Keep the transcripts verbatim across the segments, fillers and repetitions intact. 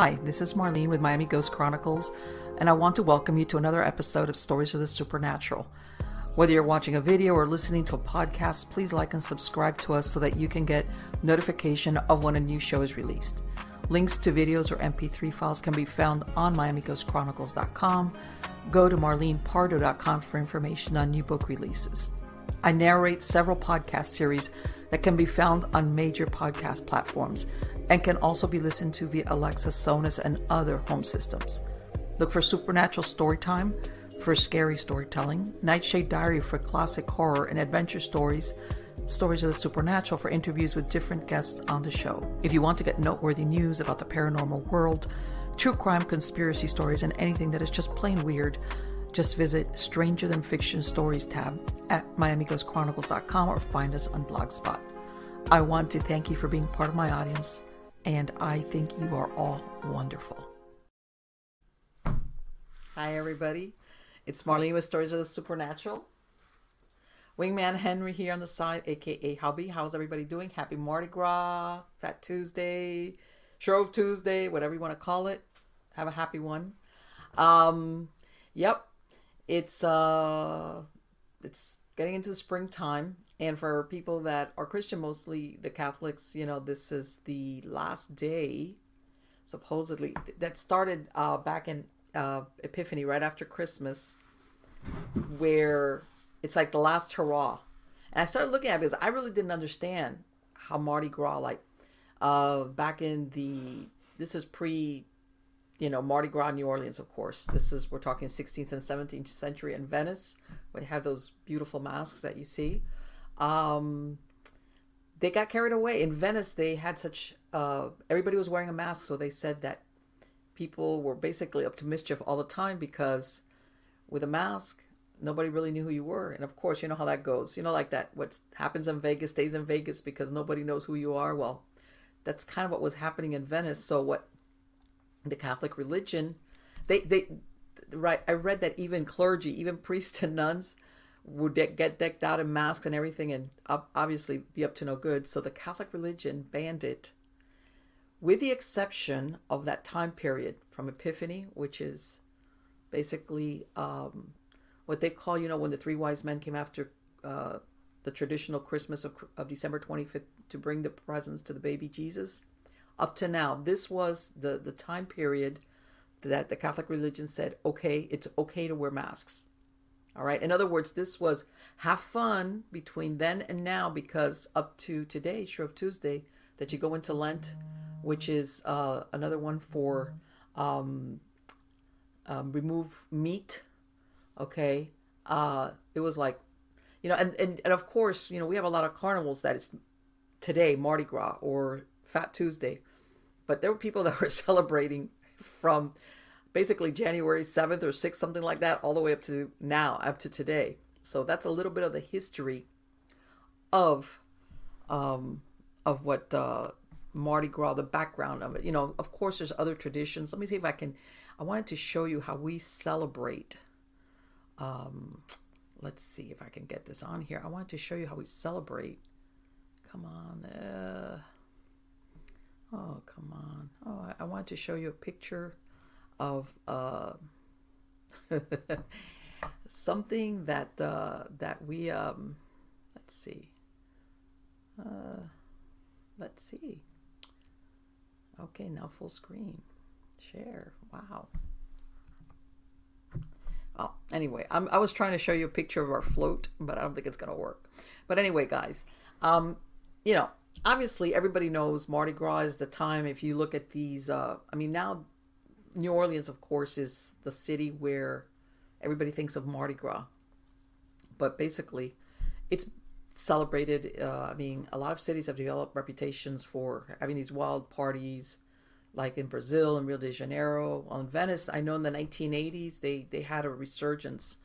Hi, this is Marlene with Miami Ghost Chronicles, and I want to welcome you to another episode of Stories of the Supernatural. Whether you're watching a video or listening to a podcast, please like and subscribe to us so that you can get notification of when a new show is released. Links to videos or M P three files can be found on Miami Ghost Chronicles dot com. Go to marlene pardo dot com for information on new book releases. I narrate several podcast series that can be found on major podcast platforms and can also be listened to via Alexa, Sonos, and other home systems. Look for Supernatural Storytime for scary storytelling, Nightshade Diary for classic horror and adventure stories, Stories of the Supernatural for interviews with different guests on the show. If you want to get noteworthy news about the paranormal world, true crime, conspiracy stories, and anything that is just plain weird, just visit Stranger Than Fiction Stories tab at Miami Ghost Chronicles dot com or find us on Blogspot. I want to thank you for being part of my audience, and I think you are all wonderful. Hi, everybody. It's Marlene with Stories of the Supernatural. Wingman Henry here on the side, a k a. Hubby. How's everybody doing? Happy Mardi Gras, Fat Tuesday, Shrove Tuesday, whatever you want to call it. Have a happy one. Um, yep. It's uh, it's getting into the springtime, and for people that are Christian, mostly the Catholics, you know, this is the last day, supposedly, that started uh, back in uh, Epiphany, right after Christmas, where it's like the last hurrah. And I started looking at it because I really didn't understand how Mardi Gras, like, uh, back in the, this is pre- you know, Mardi Gras, New Orleans, of course. This is, we're talking sixteenth and seventeenth century in Venice, where they have those beautiful masks that you see. Um, they got carried away. In Venice, they had such, uh, everybody was wearing a mask, so they said that people were basically up to mischief all the time because with a mask, nobody really knew who you were. And of course, you know how that goes. You know, like that, what happens in Vegas stays in Vegas because nobody knows who you are. Well, that's kind of what was happening in Venice. So what the Catholic religion, they they right I read that even clergy, even priests and nuns would de- get decked out in masks and everything and up, obviously be up to no good. So the Catholic religion banned it, with the exception of that time period from Epiphany, which is basically um what they call, you know, when the three wise men came after uh the traditional Christmas of, of December twenty-fifth to bring the presents to the baby Jesus. Up to now, this was the, the time period that the Catholic religion said, okay, it's okay to wear masks. All right. In other words, this was have fun between then and now, because up to today, Shrove Tuesday, that you go into Lent, which is uh, another one for um, um, remove meat. Okay. Uh, it was like, you know, and, and, and of course, you know, we have a lot of carnivals that it's today, Mardi Gras or Fat Tuesday. But there were people that were celebrating from basically January seventh or sixth, something like that, all the way up to now, up to today. So that's a little bit of the history of um, of what uh, Mardi Gras, the background of it. You know, of course, there's other traditions. Let me see if I can. I wanted to show you how we celebrate. Um, let's see if I can get this on here. I wanted to show you how we celebrate. Come on. Uh, Oh, come on. Oh, I, I wanted to show you a picture of uh, something that uh, that we, um, let's see. Uh, let's see. Okay, now full screen. Share. Wow. Oh, anyway, I'm, I was trying to show you a picture of our float, but I don't think it's going to work. But anyway, guys, um, you know, obviously, everybody knows Mardi Gras is the time. If you look at these, uh, I mean, now New Orleans, of course, is the city where everybody thinks of Mardi Gras. But basically, it's celebrated. Uh, I mean, a lot of cities have developed reputations for having these wild parties, like in Brazil and Rio de Janeiro. Well, in Venice, I know in the nineteen eighties, they, they had a resurgence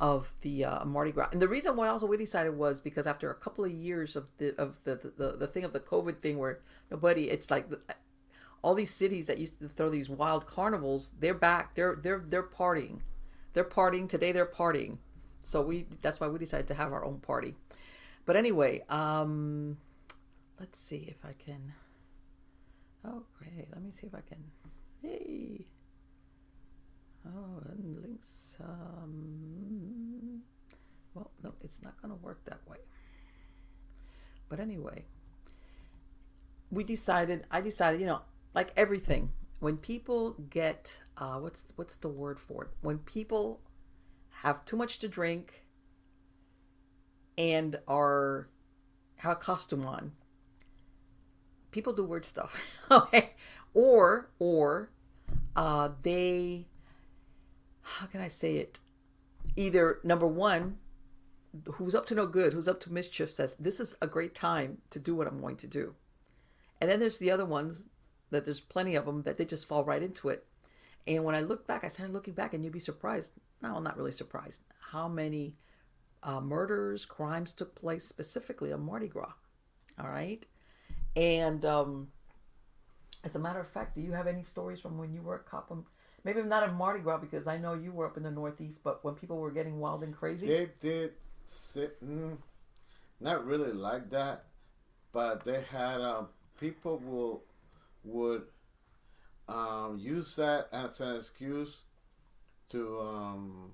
of the uh, Mardi Gras. And the reason why also we decided was because after a couple of years of the of the the, the thing of the COVID thing where nobody, it's like the, all these cities that used to throw these wild carnivals, they're back. They're they're they're partying. They're partying today. They're partying. So we that's why we decided to have our own party. But anyway, um, let's see if I can. Oh, great. Let me see if I can um, well, no, it's not going to work that way. But anyway, we decided, I decided, you know, like everything, when people get, uh, what's, what's the word for it? When people have too much to drink and are, have a costume on, people do weird stuff. Okay. Or, or, uh, they, how can I say it? Either number one, who's up to no good, who's up to mischief says, this is a great time to do what I'm going to do. And then there's the other ones that there's plenty of them that they just fall right into it. And when I look back, I started looking back and you'd be surprised. No, I'm not really surprised. How many uh, murders, crimes took place specifically on Mardi Gras. All right. And um, as a matter of fact, do you have any stories from when you were a cop? Maybe not at Mardi Gras because I know you were up in the Northeast, but when people were getting wild and crazy. They did sit, mm, not really like that, but they had... Um, people will would um, use that as an excuse to um,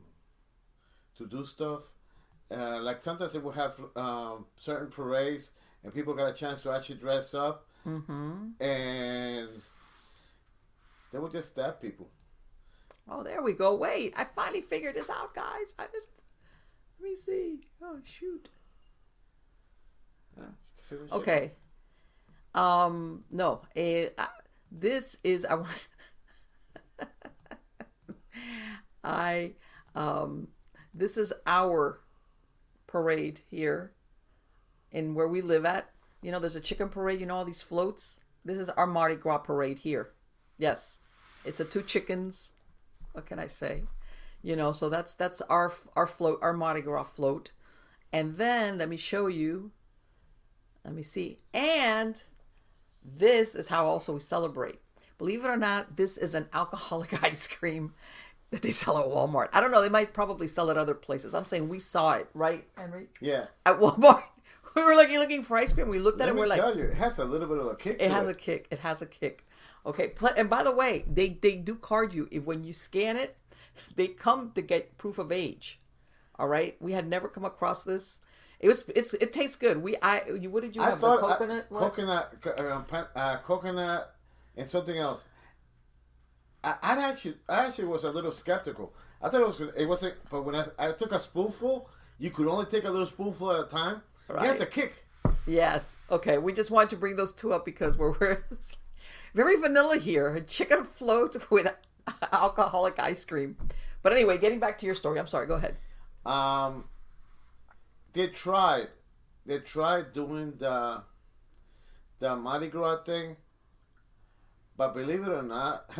to do stuff. Uh, like sometimes they will have um, certain parades, and people got a chance to actually dress up, mm-hmm. and they would just stab people. Oh, there we go. Wait, I finally figured this out, guys. I just let me see. Oh, shoot. Yeah. Okay. Um, no, it, I, this is, I, I, um, this is our parade here in where we live at, you know, there's a chicken parade, you know, all these floats. This is our Mardi Gras parade here. Yes. It's a two chickens. What can I say? You know, so that's, that's our, our float, our Mardi Gras float. And then let me show you, let me see. And this is how also we celebrate. Believe it or not, this is an alcoholic ice cream that they sell at Walmart. I don't know. They might probably sell it other places. I'm saying we saw it, right, Henry? Yeah. At Walmart. We were looking, looking for ice cream. We looked at Let it. We're like, tell you, it has a little bit of a kick. It has it. a kick. It has a kick. Okay. And by the way, they, they do card you. If, when you scan it, they come to get proof of age. All right. We had never come across this. It was. It's. It tastes good. We. I. You. What did you I have? The coconut. I, coconut. Uh, uh, coconut, and something else. I I'd actually. I actually was a little skeptical. I thought it was. It wasn't. But when I, I took a spoonful, you could only take a little spoonful at a time. Right. It has a kick. Yes. Okay. We just wanted to bring those two up because we're, we're very vanilla here. A chicken float with alcoholic ice cream. But anyway, getting back to your story. I'm sorry. Go ahead. Um. They tried, they tried doing the the Mardi Gras thing, but believe it or not,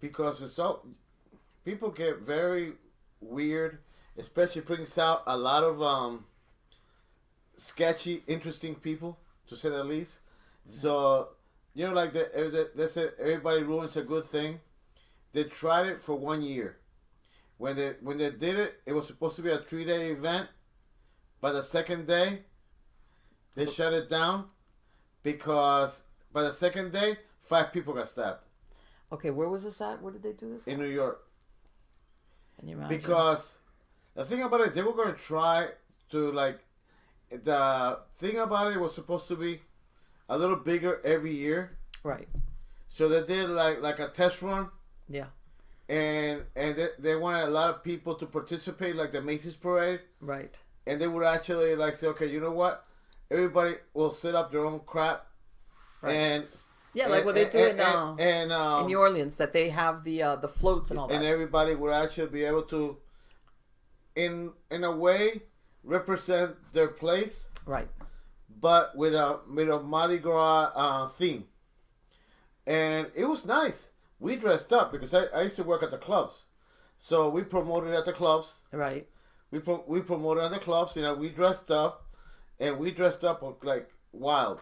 because it's so, people get very weird, especially brings out a lot of um, sketchy, interesting people, to say the least. So, you know, like the, they said, everybody ruins a good thing. They tried it for one year. When they when they did it, it was supposed to be a three-day event. By the second day, they shut it down because by the second day, five people got stabbed. Okay, where was this at? Where did they do this? In New York. Can you imagine? Because the thing about it, they were going to try to, like, the thing about it was supposed to be a little bigger every year. Right. So they did, like, like a test run. Yeah. And and they, they wanted a lot of people to participate, like the Macy's parade. Right. And they would actually like say, okay, you know what? Everybody will set up their own crap. Right. And yeah, and, like what and, they do and, in uh, and, and, um, in New Orleans, that they have the uh, the floats and all and that. And everybody would actually be able to, in in a way, represent their place. Right. But with a with a Mardi Gras uh, theme, and it was nice. We dressed up because I, I used to work at the clubs. So we promoted at the clubs. Right. We pro, we promoted at the clubs. You know, we dressed up. And we dressed up like wild.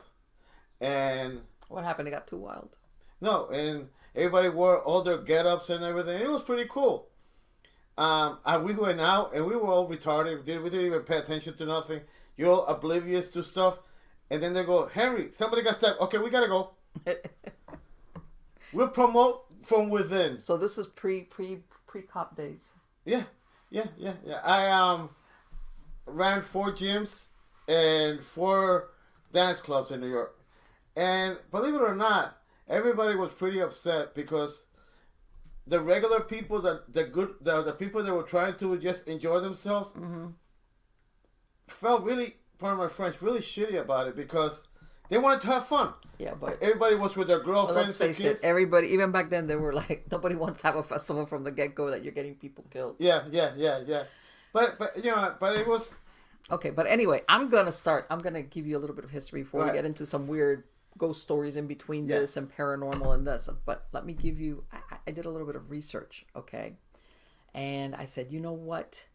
And... what happened? It got too wild. No. And everybody wore all their get-ups and everything. It was pretty cool. Um, and we went out and we were all retarded. We didn't, we didn't even pay attention to nothing. You're all oblivious to stuff. And then they go, Henry, somebody got stabbed. Okay, we got to go. We'll promote... from within. So this is pre pre pre-cop days. Yeah, yeah, yeah, yeah. I um ran four gyms and four dance clubs in New York. And believe it or not, everybody was pretty upset because the regular people, the, the good, the, the people that were trying to just enjoy themselves, mm-hmm. felt really, pardon my French, really shitty about it because they wanted to have fun. Yeah, but everybody was with their girlfriends. Well, let's face it, everybody, even back then, they were like, nobody wants to have a festival from the get-go that you're getting people killed. Yeah, yeah, yeah, yeah. But but you know, but it was okay. But anyway, I'm gonna start. I'm gonna give you a little bit of history before we get into some weird ghost stories in between yes. this and paranormal and this. But let me give you, I, I did a little bit of research, okay? And I said, you know what?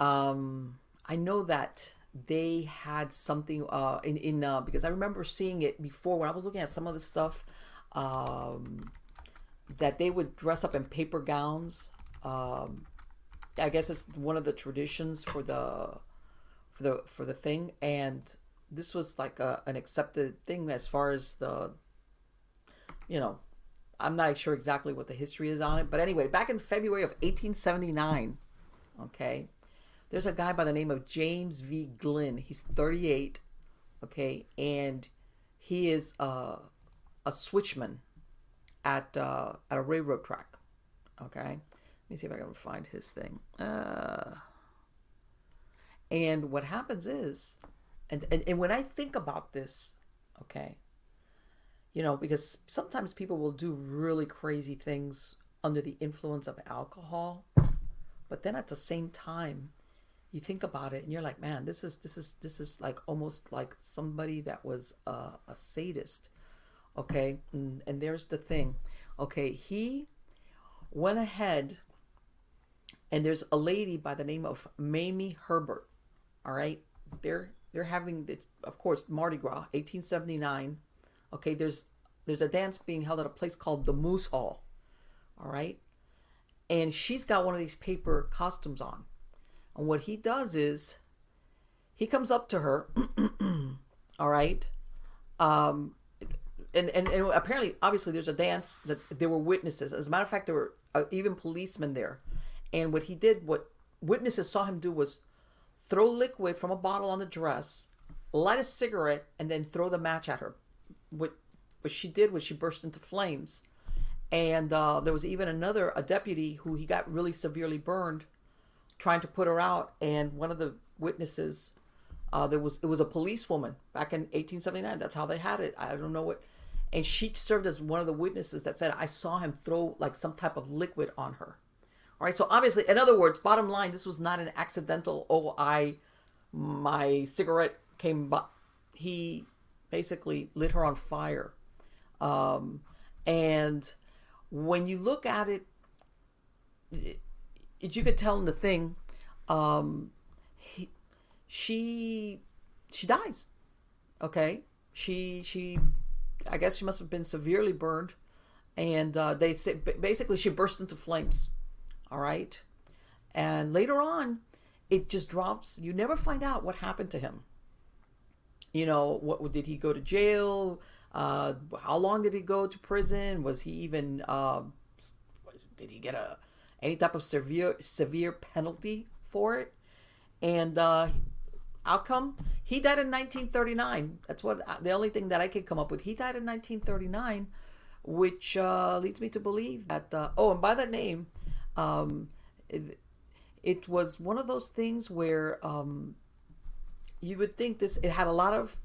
Um, I know that they had something uh, in, in uh, because I remember seeing it before when I was looking at some of the stuff um, that they would dress up in paper gowns. Um, I guess it's one of the traditions for the, for the, for the thing. And this was like a, an accepted thing as far as the, you know, I'm not sure exactly what the history is on it. But anyway, back in February of eighteen seventy-nine, okay, there's a guy by the name of James V. Glynn. He's thirty-eight, okay, and he is uh, a switchman at, uh, at a railroad track, okay. Let me see if I can find his thing. Uh, and what happens is... And, and and when I think about this, okay, you know, because sometimes people will do really crazy things under the influence of alcohol, but then at the same time, you think about it and you're like, man, this is this is this is like almost like somebody that was a, a sadist, okay. And, and there's the thing, okay. He went ahead, and there's a lady by the name of Mamie Herbert. All right, there. They're having, it's, of course, Mardi Gras, eighteen seventy-nine. Okay, there's there's a dance being held at a place called the Moose Hall. All right? And she's got one of these paper costumes on. And what he does is, he comes up to her, all right? Um, and, and, and apparently, obviously, there's a dance that there were witnesses. As a matter of fact, there were uh, even policemen there. And what he did, what witnesses saw him do was, throw liquid from a bottle on the dress, light a cigarette, and then throw the match at her. What, what she did was she burst into flames. And uh, there was even another, a deputy who he got really severely burned trying to put her out. And one of the witnesses, uh, there was, it was a policewoman back in eighteen seventy-nine. That's how they had it. I don't know what. And she served as one of the witnesses that said, I saw him throw like some type of liquid on her. All right, so obviously, in other words, bottom line, this was not an accidental, oh, I, my cigarette came by. He basically lit her on fire. Um, and when you look at it, it, it you could tell in the thing, um, he, she, she dies, okay? She, she, I guess she must have been severely burned. And uh, they say, basically, she burst into flames. All right. And later on, it just drops. You never find out what happened to him. You know, what did he go to jail? Uh, how long did he go to prison? Was he even, uh, did he get a any type of severe severe penalty for it? And uh, outcome, he died in nineteen thirty-nine. That's what the only thing that I could come up with. He died in nineteen thirty-nine, which uh, leads me to believe that, uh, oh, and by that name, Um, it, it was one of those things where um, you would think this, it had a lot of,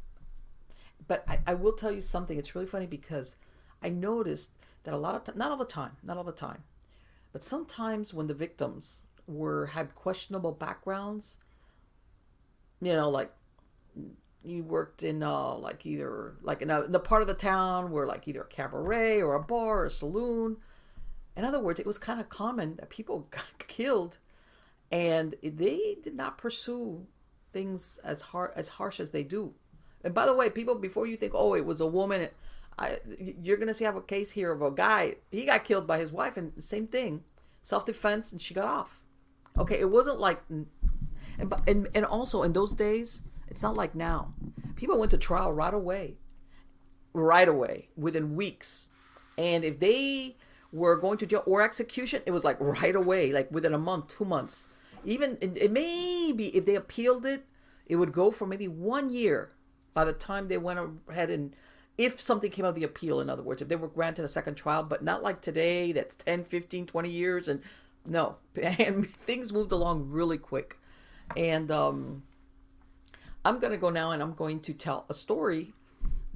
but I, I will tell you something. It's really funny because I noticed that a lot of, th- not all the time, not all the time, but sometimes when the victims were, had questionable backgrounds, you know, like you worked in uh, like either, like in, a, in the part of the town where like either a cabaret or a bar or a saloon. In other words, it was kind of common that people got killed and they did not pursue things as hard, as harsh as they do. And by the way, people, before you think, oh, it was a woman, I, you're going to see I have a case here of a guy. He got killed by his wife and same thing, self-defense, and she got off. Okay, it wasn't like, and, and, and also in those days, it's not like now. People went to trial right away, right away, within weeks. And if they were going to jail or execution, it was like right away, like within a month, two months. Even it, it maybe if they appealed it, it would go for maybe one year by the time they went ahead and, if something came out of the appeal, in other words, if they were granted a second trial, but not like today, that's ten, fifteen, twenty years. And no, and things moved along really quick. And um, I'm going to go now and I'm going to tell a story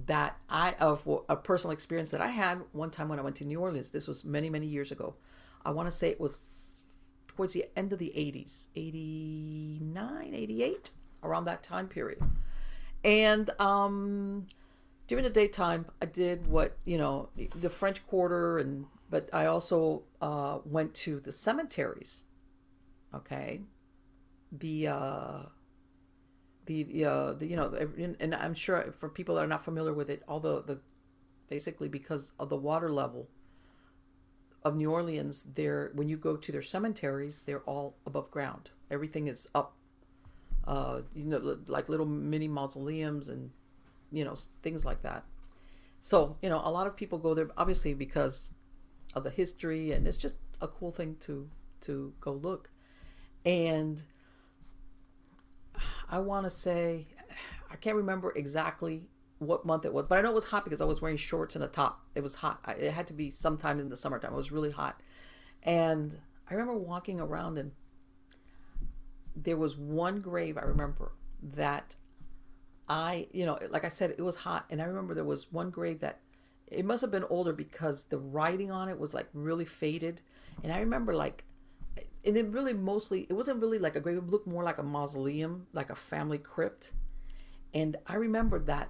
that I, of a personal experience that I had one time when I went to New Orleans. This was many, many years ago. I want to say it was towards the end of the eighties, eighty-nine, eighty-eight, around that time period. And um, during the daytime, I did what, you know, the French Quarter, and but I also uh, went to the cemeteries, okay? The, uh, the, the, uh, the, you know, and I'm sure for people that are not familiar with it, all the, the basically because of the water level of New Orleans, they're, when you go to their cemeteries, they're all above ground. Everything is up, uh, you know, like little mini mausoleums and, you know, things like that. So, you know, a lot of people go there, obviously, because of the history, and it's just a cool thing to, to go look. And I want to say, I can't remember exactly what month it was, but I know it was hot because I was wearing shorts and a top. It was hot. I, it had to be sometime in the summertime. It was really hot. And I remember walking around, and there was one grave, I remember, that I, you know, like I said, it was hot. And I remember there was one grave that it must have been older because the writing on it was like really faded. And I remember like, and it really mostly, it wasn't really like a grave. It looked more like a mausoleum, like a family crypt. And I remember that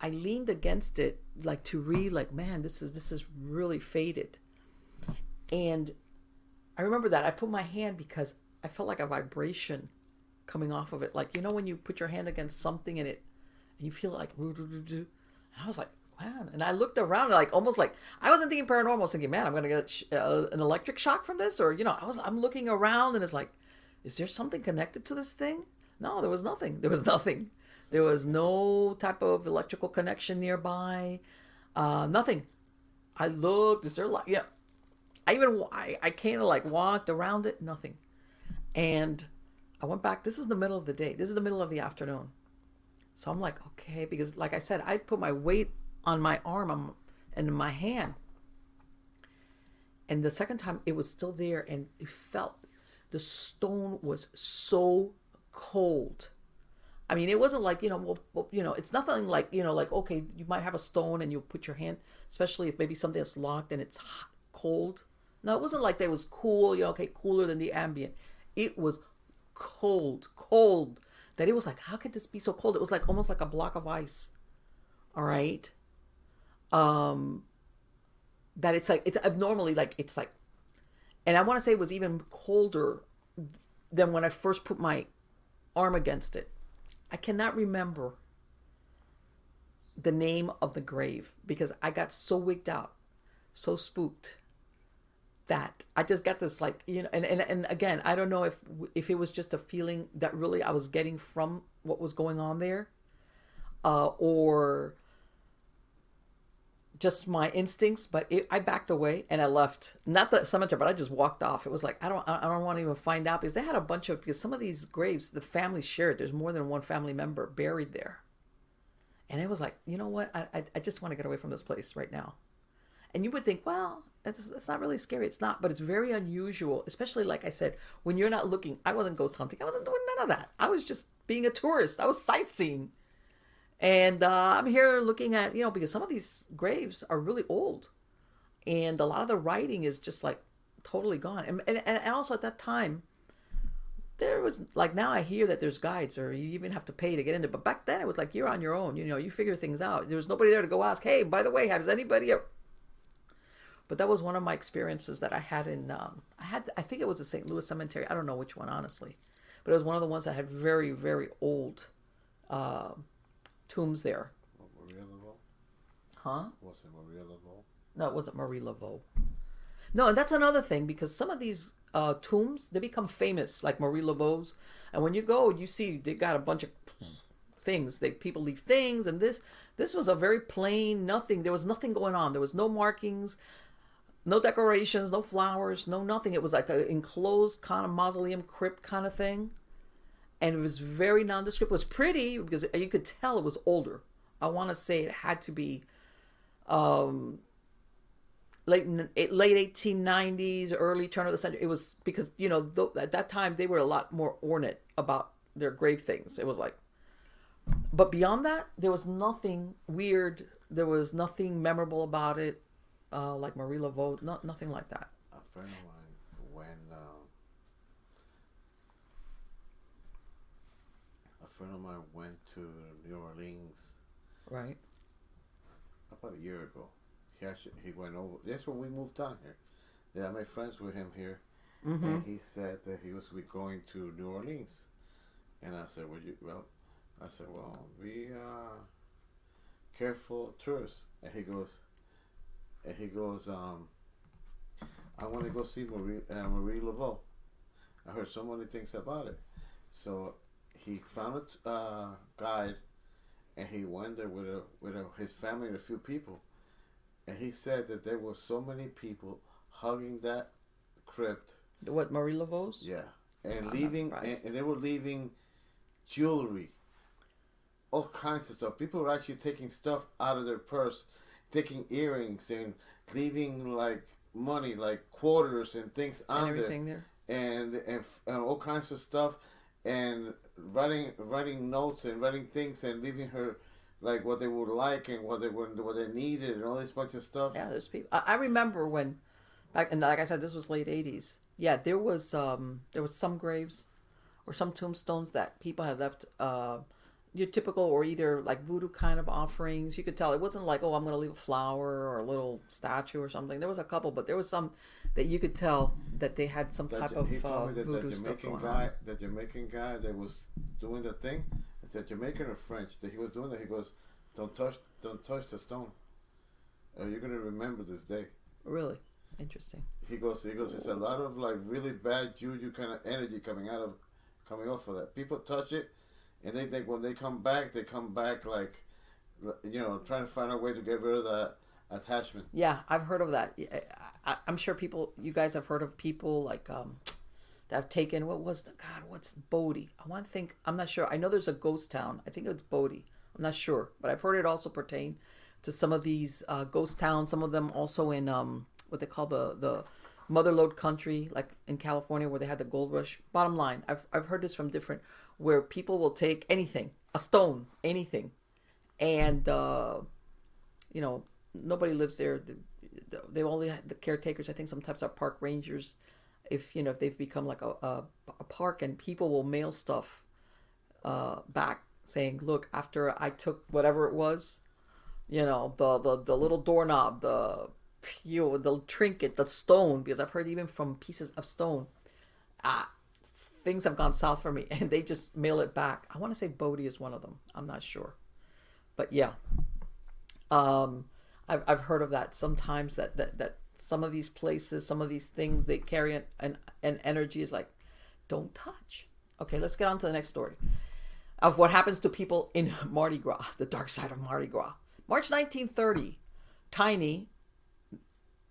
I leaned against it, like to read, like, man, this is, this is really faded. And I remember that I put my hand because I felt like a vibration coming off of it. Like, you know, when you put your hand against something and it, and you feel like, and I was like, wow. And I looked around, like almost like I wasn't thinking paranormal. I was thinking, man, I'm gonna get uh, an electric shock from this, or you know, I was I'm looking around, and it's like, is there something connected to this thing? No, there was nothing. There was nothing. There was no type of electrical connection nearby. Uh, nothing. I looked. Is there like yeah? I even I I kind of like walked around it. Nothing. And I went back. This is the middle of the day. This is the middle of the afternoon. So I'm like, okay, because like I said, I put my weight on my arm and my hand. And the second time it was still there, and it felt, the stone was so cold. I mean, it wasn't like, you know, well, well, you know, it's nothing like, you know, like, okay, you might have a stone and you'll put your hand, especially if maybe something is locked and it's hot, cold. No, it wasn't like that. It was cool, you know, okay, cooler than the ambient. It was cold, cold, that it was like, how could this be so cold? It was like almost like a block of ice. All right. Um, that it's like, it's abnormally like, it's like, and I want to say it was even colder than when I first put my arm against it. I cannot remember the name of the grave because I got so wigged out, so spooked that I just got this like, you know, and, and, and again, I don't know if, if it was just a feeling that really I was getting from what was going on there, uh, or just my instincts, but it, I backed away and I left. Not the cemetery, but I just walked off. It was like, I don't, I don't want to even find out because they had a bunch of, because some of these graves, the family shared, there's more than one family member buried there. And it was like, you know what? I, I, I just want to get away from this place right now. And you would think, well, that's, that's not really scary. It's not, but it's very unusual, especially like I said, when you're not looking. I wasn't ghost hunting. I wasn't doing none of that. I was just being a tourist. I was sightseeing. And uh, I'm here looking at, you know, because some of these graves are really old and a lot of the writing is just like totally gone. And, and, and also at that time, there was like, now I hear that there's guides or you even have to pay to get in there. But back then it was like, you're on your own, you know, you figure things out. There was nobody there to go ask, hey, by the way, has anybody ever... But that was one of my experiences that I had in, um, I had, I think it was the Saint Louis Cemetery. I don't know which one, honestly, but it was one of the ones that had very, very old, uh, tombs there. Marie Laveau? Huh? Was it Marie Laveau? No, it wasn't Marie Laveau. No, and that's another thing because some of these uh, tombs, they become famous, like Marie Laveau's. And when you go, you see they got a bunch of things. They people leave things, and this this was a very plain nothing. There was nothing going on. There was no markings. No decorations, no flowers, no nothing. It was like an enclosed kind of mausoleum crypt kind of thing. And it was very nondescript. It was pretty because you could tell it was older. I want to say it had to be um, late late eighteen nineties, early turn of the century. It was because, you know, th- at that time, they were a lot more ornate about their grave things. It was like, but beyond that, there was nothing weird. There was nothing memorable about it. Uh, like Marie Laveau, not nothing like that. A friend of mine, when um, a friend of mine went to New Orleans, right? About a year ago, he actually he went over. That's when we moved down here. Then I made friends with him here, mm-hmm. and he said that he was going to New Orleans, and I said, "Would you?" Well, I said, "Well, we are careful tourists," and he goes. And he goes, um, I want to go see Marie, uh, Marie Laveau. I heard so many things about it. So he found a uh, guide, and he went there with a, with a, his family and a few people. And he said that there were so many people hugging that crypt. What, Marie Laveau's? Yeah, and I'm leaving, and, and they were leaving jewelry, all kinds of stuff. People were actually taking stuff out of their purse. Taking earrings and leaving like money, like quarters and things on and everything there. there, and and and all kinds of stuff, and writing writing notes and writing things and leaving her like what they would like and what they were what they needed and all this bunch of stuff. Yeah, there's people. I, I remember when, back and like I said, this was late eighties. Yeah, there was um there was some graves, or some tombstones that people had left. Uh, Your typical or either like voodoo kind of offerings. You could tell it wasn't like, oh, I'm going to leave a flower or a little statue or something. There was a couple, but there was some that you could tell that they had some that type of uh, that, voodoo that stuff going guy, on. That Jamaican guy that was doing the thing, that Jamaican or French, that he was doing that, he goes, don't touch, don't touch the stone. Or you're going to remember this day. Really? Interesting. He goes, he goes, it's a lot of like really bad juju kind of energy coming out of, coming off of that. People touch it. And they think when they come back, they come back like, you know, trying to find a way to get rid of that attachment. Yeah, I've heard of that. I, I, I'm sure people, you guys have heard of people like um, that have taken, what was the, God, what's Bodie? I want to think, I'm not sure. I know there's a ghost town. I think it's Bodie. I'm not sure. But I've heard it also pertain to some of these uh, ghost towns. Some of them also in um, what they call the, the motherlode country, like in California where they had the gold rush. Bottom line, I've I've heard this from different where people will take anything, a stone, anything, and uh, you know nobody lives there. They, they only have the caretakers. I think sometimes are park rangers, if you know if they've become like a a, a park, and people will mail stuff uh, back saying, "Look, after I took whatever it was, you know the the, the little doorknob, the you know, the trinket, the stone," because I've heard even from pieces of stone. Ah. Things have gone south for me, and they just mail it back. I want to say Bodie is one of them. I'm not sure, but yeah, um, I've I've heard of that sometimes. That, that that some of these places, some of these things, they carry an an, an energy is like, don't touch. Okay, let's get on to the next story of what happens to people in Mardi Gras, the dark side of Mardi Gras. March nineteen thirty, Tiny,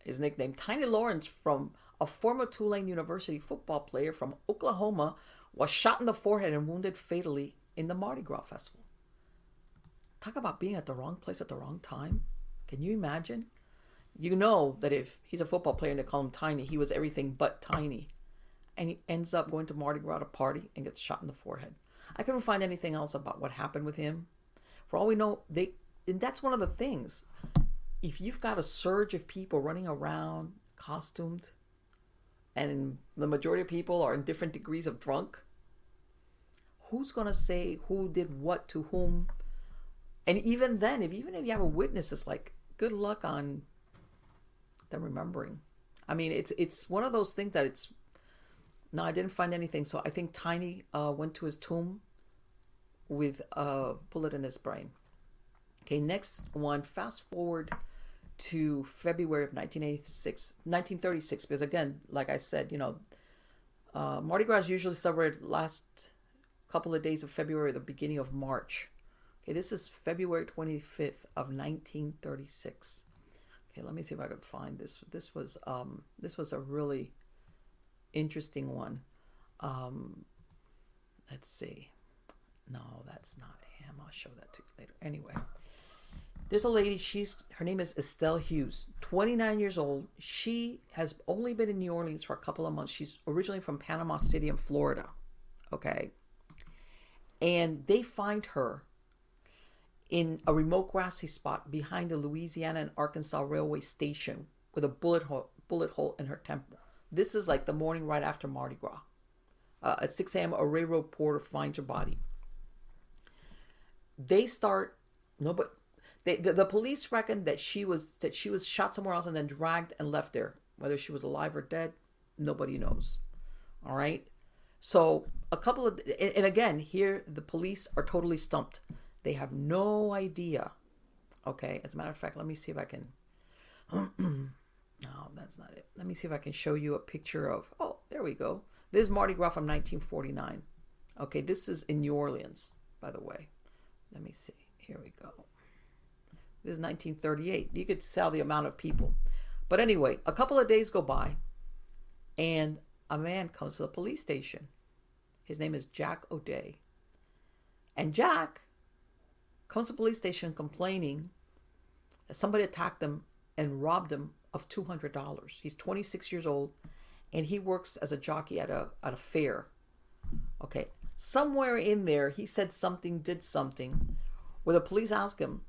his nickname Tiny Lawrence from. A former Tulane University football player from Oklahoma was shot in the forehead and wounded fatally in the Mardi Gras festival. Talk about being at the wrong place at the wrong time. Can you imagine? You know that if he's a football player and they call him Tiny, he was everything but Tiny. And he ends up going to Mardi Gras to party and gets shot in the forehead. I couldn't find anything else about what happened with him. For all we know, they and that's one of the things. If you've got a surge of people running around, costumed, and the majority of people are in different degrees of drunk, who's going to say who did what to whom? And even then, if even if you have a witness, it's like, good luck on them remembering. I mean, it's it's one of those things that it's, no, I didn't find anything. So I think Tiny uh, went to his tomb with a bullet in his brain. Okay, next one, fast forward to February of nineteen eighty-six, nineteen thirty-six, because again, like I said, you know, uh, Mardi Gras is usually celebrated last couple of days of February, the beginning of March. Okay, this is February twenty-fifth of nineteen thirty-six. Okay, let me see if I can find this. This was um, this was a really interesting one. Um, let's see. No, that's not him. I'll show that to you later. Anyway, there's a lady. She's her name is Estelle Hughes, twenty-nine years old. She has only been in New Orleans for a couple of months. She's originally from Panama City in Florida. Okay, and they find her in a remote grassy spot behind the Louisiana and Arkansas Railway Station with a bullet hole, bullet hole in her temple. This is like the morning right after Mardi Gras. Uh, at six a.m., a railroad porter finds her body. They start, no, but they, the, the police reckon that she was that she was shot somewhere else and then dragged and left there. Whether she was alive or dead, nobody knows. All right. So a couple of, and, and again, here the police are totally stumped. They have no idea. Okay, as a matter of fact, let me see if I can. No, that's not it. Let me see if I can show you a picture of, oh, there we go. This is Mardi Gras from nineteen forty-nine. Okay, this is in New Orleans, by the way. Let me see. Here we go. This is nineteen thirty-eight. You could tell the amount of people. But anyway, a couple of days go by, and a man comes to the police station. His name is Jack O'Day. And Jack comes to the police station complaining that somebody attacked him and robbed him of two hundred dollars. He's twenty-six years old, and he works as a jockey at a at a fair. Okay, somewhere in there, he said something, did something, where the police asked him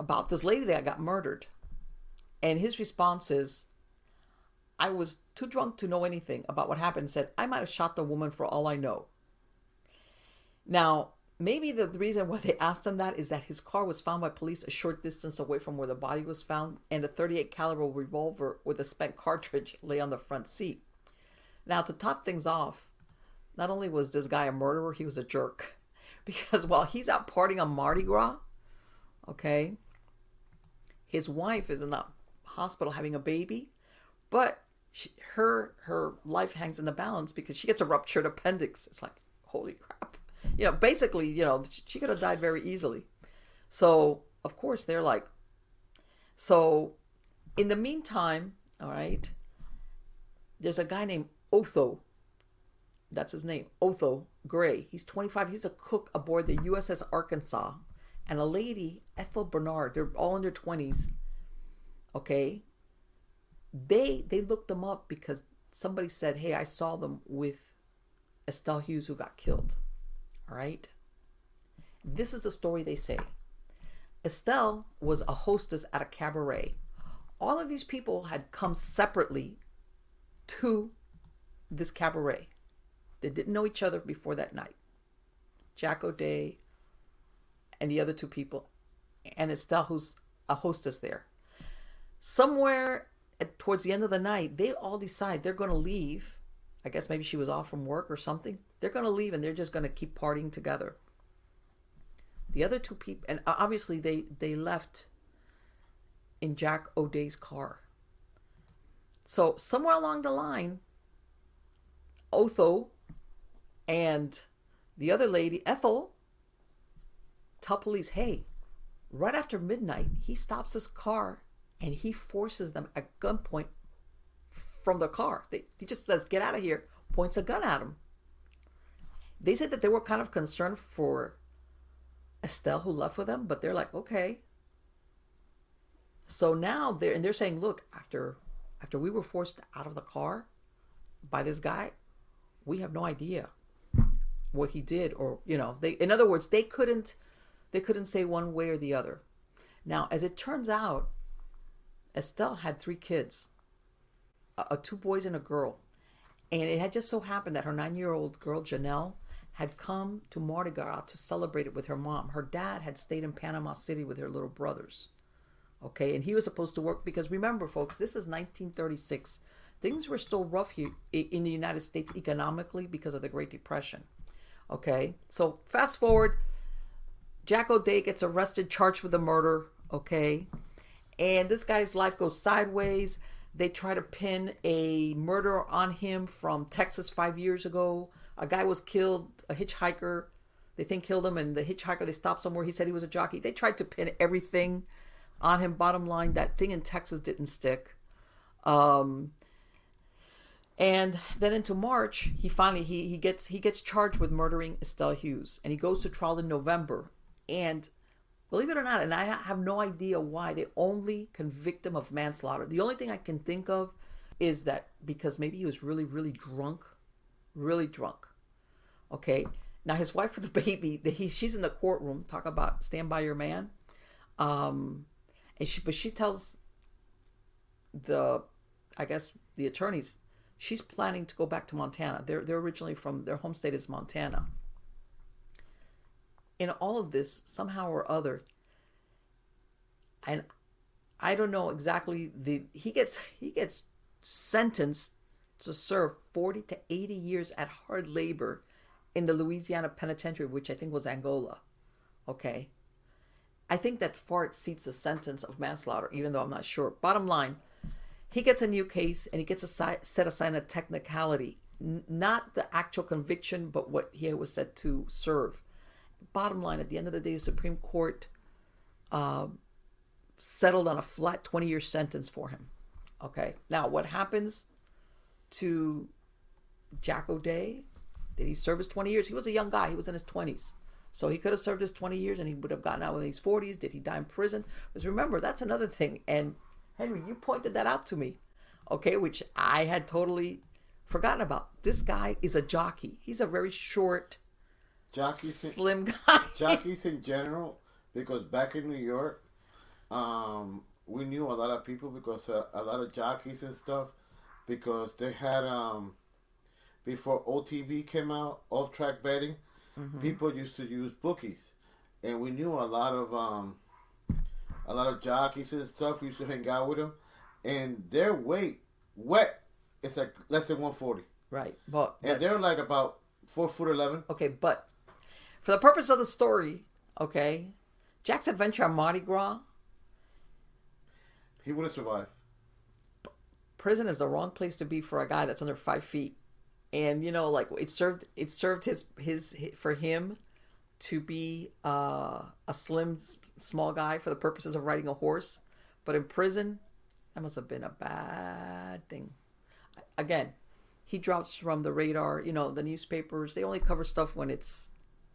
about this lady that got murdered. And his response is, I was too drunk to know anything about what happened. He said, I might have shot the woman for all I know. Now, maybe the reason why they asked him that is that his car was found by police a short distance away from where the body was found, and a thirty-eight caliber revolver with a spent cartridge lay on the front seat. Now, to top things off, not only was this guy a murderer, he was a jerk. Because while he's out partying on Mardi Gras, okay, his wife is in the hospital having a baby, but she, her her life hangs in the balance because she gets a ruptured appendix. It's like, holy crap. You know, basically, you know, she could have died very easily. So, of course, they're like, so in the meantime, all right, there's a guy named Otho. That's his name, Otho Gray. He's twenty-five. He's a cook aboard the U S S Arkansas. And a lady, Ethel Bernard, they're all in their twenties. Okay. They, they looked them up because somebody said, hey, I saw them with Estelle Hughes who got killed. All right. This is the story they say. Estelle was a hostess at a cabaret. All of these people had come separately to this cabaret. They didn't know each other before that night. Jack O'Day and the other two people, and Estelle, who's a hostess there. Somewhere at, towards the end of the night, they all decide they're going to leave. I guess maybe she was off from work or something. They're going to leave and they're just going to keep partying together. The other two people, and obviously they, they left in Jack O'Day's car. So somewhere along the line, Otho and the other lady, Ethel, tell police, hey, right after midnight, he stops his car and he forces them at gunpoint from the car. They, he just says, get out of here, points a gun at him. They said that they were kind of concerned for Estelle who left with them, but they're like, okay. So now they're, and they're saying, look, after, after we were forced out of the car by this guy, we have no idea what he did, or, you know, they, in other words, they couldn't, they couldn't say one way or the other. Now, as it turns out, Estelle had three kids, a, a two boys and a girl. And it had just so happened that her nine-year-old girl, Janelle, had come to Mardi Gras to celebrate it with her mom. Her dad had stayed in Panama City with her little brothers. Okay, and he was supposed to work because remember, folks, this is nineteen thirty-six. Things were still rough here in the United States economically because of the Great Depression. Okay, so fast forward, Jack O'Day gets arrested, charged with the murder. Okay, and this guy's life goes sideways. They try to pin a murder on him from Texas five years ago. A guy was killed, a hitchhiker. They think killed him, and the hitchhiker, they stopped somewhere. He said he was a jockey. They tried to pin everything on him. Bottom line, that thing in Texas didn't stick. Um, and then into March, he finally, he, he gets, he gets charged with murdering Estelle Hughes, and he goes to trial in November. And believe it or not, and I have no idea why, they only convict him of manslaughter. The only thing I can think of is that because maybe he was really, really drunk, really drunk. Okay. Now his wife with the baby, the, he, she's in the courtroom. Talk about stand by your man. Um, and she, but she tells the, I guess the attorneys, she's planning to go back to Montana. They're, they're originally from, their home state is Montana. In all of this, somehow or other, and I don't know exactly the, he gets, he gets sentenced to serve forty to eighty years at hard labor in the Louisiana penitentiary, which I think was Angola. Okay. I think that far exceeds the sentence of manslaughter, even though I'm not sure. Bottom line, he gets a new case and he gets a si- set aside a technicality, N- not the actual conviction, but what he was set to serve. Bottom line, at the end of the day, the Supreme Court uh, settled on a flat twenty-year sentence for him. Okay. Now, what happens to Jack O'Day? Did he serve his twenty years? He was a young guy. He was in his twenties. So he could have served his twenty years and he would have gotten out in his forties. Did he die in prison? Because remember, that's another thing. And Henry, you pointed that out to me, okay, which I had totally forgotten about. This guy is a jockey. He's a very short, jockeys slim in, guy. Jockeys in general, because back in New York, um, we knew a lot of people because uh, a lot of jockeys and stuff, because they had, um, before O T B came out, off-track betting, mm-hmm. people used to use bookies, and we knew a lot of um, a lot of jockeys and stuff. We used to hang out with them, and their weight wet is like less than one forty. Right, but and but, they're like about four foot eleven. Okay, but for the purpose of the story, okay, Jack's adventure on Mardi Gras, he wouldn't survive. Prison is the wrong place to be for a guy that's under five feet. And, you know, like it served, it served his, his, his for him to be uh, a slim, small guy for the purposes of riding a horse. But in prison, that must have been a bad thing. Again, he drops from the radar, you know, the newspapers, they only cover stuff when it's,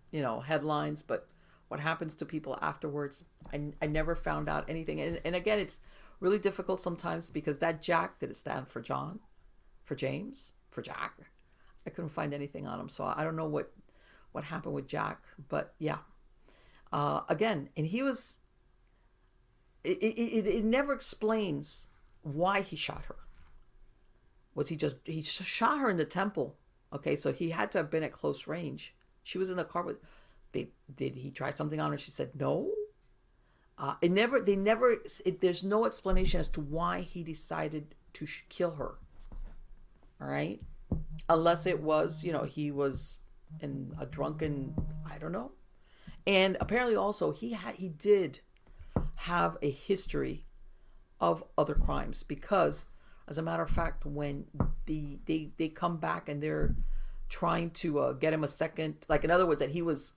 you know, headlines. But what happens to people afterwards, I, I never found out anything. And, and again, it's really difficult sometimes because that Jack didn't stand for John, for James, for Jack. I couldn't find anything on him, so I don't know what, what happened with Jack, but yeah, uh, again, and he was. It, it it never explains why he shot her. Was he just he shot her in the temple? Okay, so he had to have been at close range. She was in the car with. They did he try something on her? She said no. Uh, it never they never. It, there's no explanation as to why he decided to sh- kill her. All right. Unless it was, you know, he was in a drunken, I don't know. And apparently also he had, he did have a history of other crimes because as a matter of fact, when the, they, they come back and they're trying to uh, get him a second, like in other words, that he was,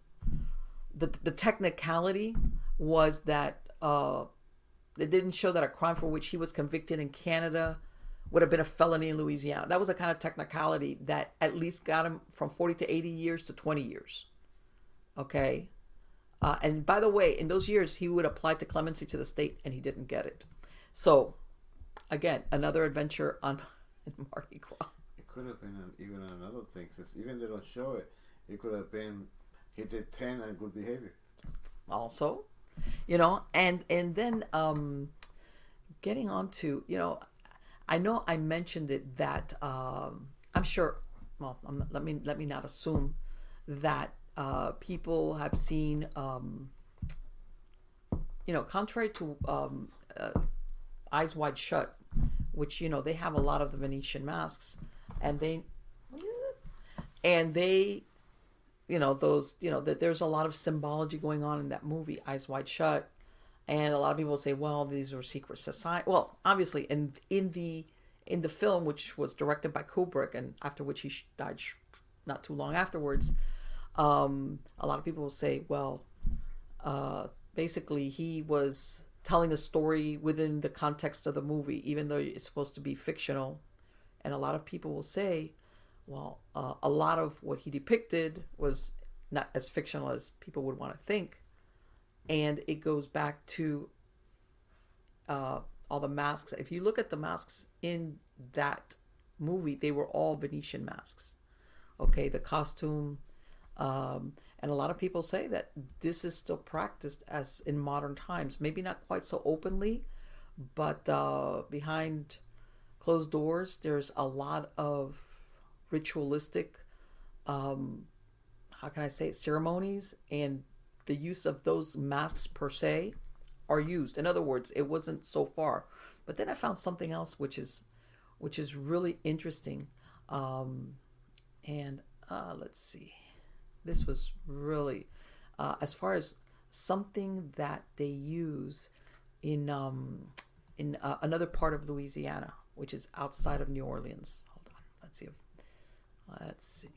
the, the technicality was that uh, it didn't show that a crime for which he was convicted in Canada would have been a felony in Louisiana. That was a kind of technicality that at least got him from forty to eighty years to twenty years. Okay. Uh, and by the way, in those years, he would apply to clemency to the state and he didn't get it. So again, another adventure on Mardi Gras. It could have been an, even another thing. Since even they don't show it, it could have been he did ten and good behavior. Also, you know, and, and then um, getting on to, you know, I know I mentioned it that um, I'm sure. Well, I'm not, let me let me not assume that uh, people have seen. Um, you know, contrary to um, uh, Eyes Wide Shut, which you know they have a lot of the Venetian masks, and they and they, you know, those you know that there's a lot of symbology going on in that movie Eyes Wide Shut. And a lot of people say, well, these were secret society. Well, obviously, in in the in the film, which was directed by Kubrick, and after which he died not too long afterwards, um, a lot of people will say, well, uh, basically, he was telling a story within the context of the movie, even though it's supposed to be fictional. And a lot of people will say, well, uh, a lot of what he depicted was not as fictional as people would want to think. And it goes back to uh, all the masks. If you look at the masks in that movie, they were all Venetian masks. Okay, the costume. Um, and a lot of people say that this is still practiced as in modern times. Maybe not quite so openly, but uh, behind closed doors, there's a lot of ritualistic, um, how can I say it, ceremonies, and the use of those masks per se are used. In other words, it wasn't so far. But then I found something else which is which is really interesting. Um, and uh, let's see. This was really, uh, as far as something that they use in um, in uh, another part of Louisiana, which is outside of New Orleans. Hold on, let's see. If, let's see.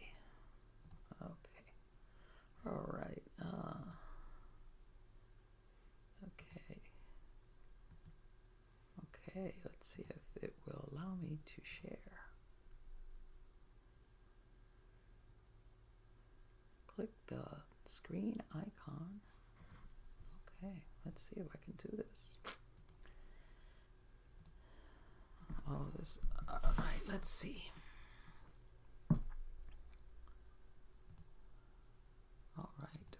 Okay, all right. Uh, okay, okay. Let's see if it will allow me to share. Click the screen icon. Okay, let's see if I can do this. Oh, this. All right, let's see. All right,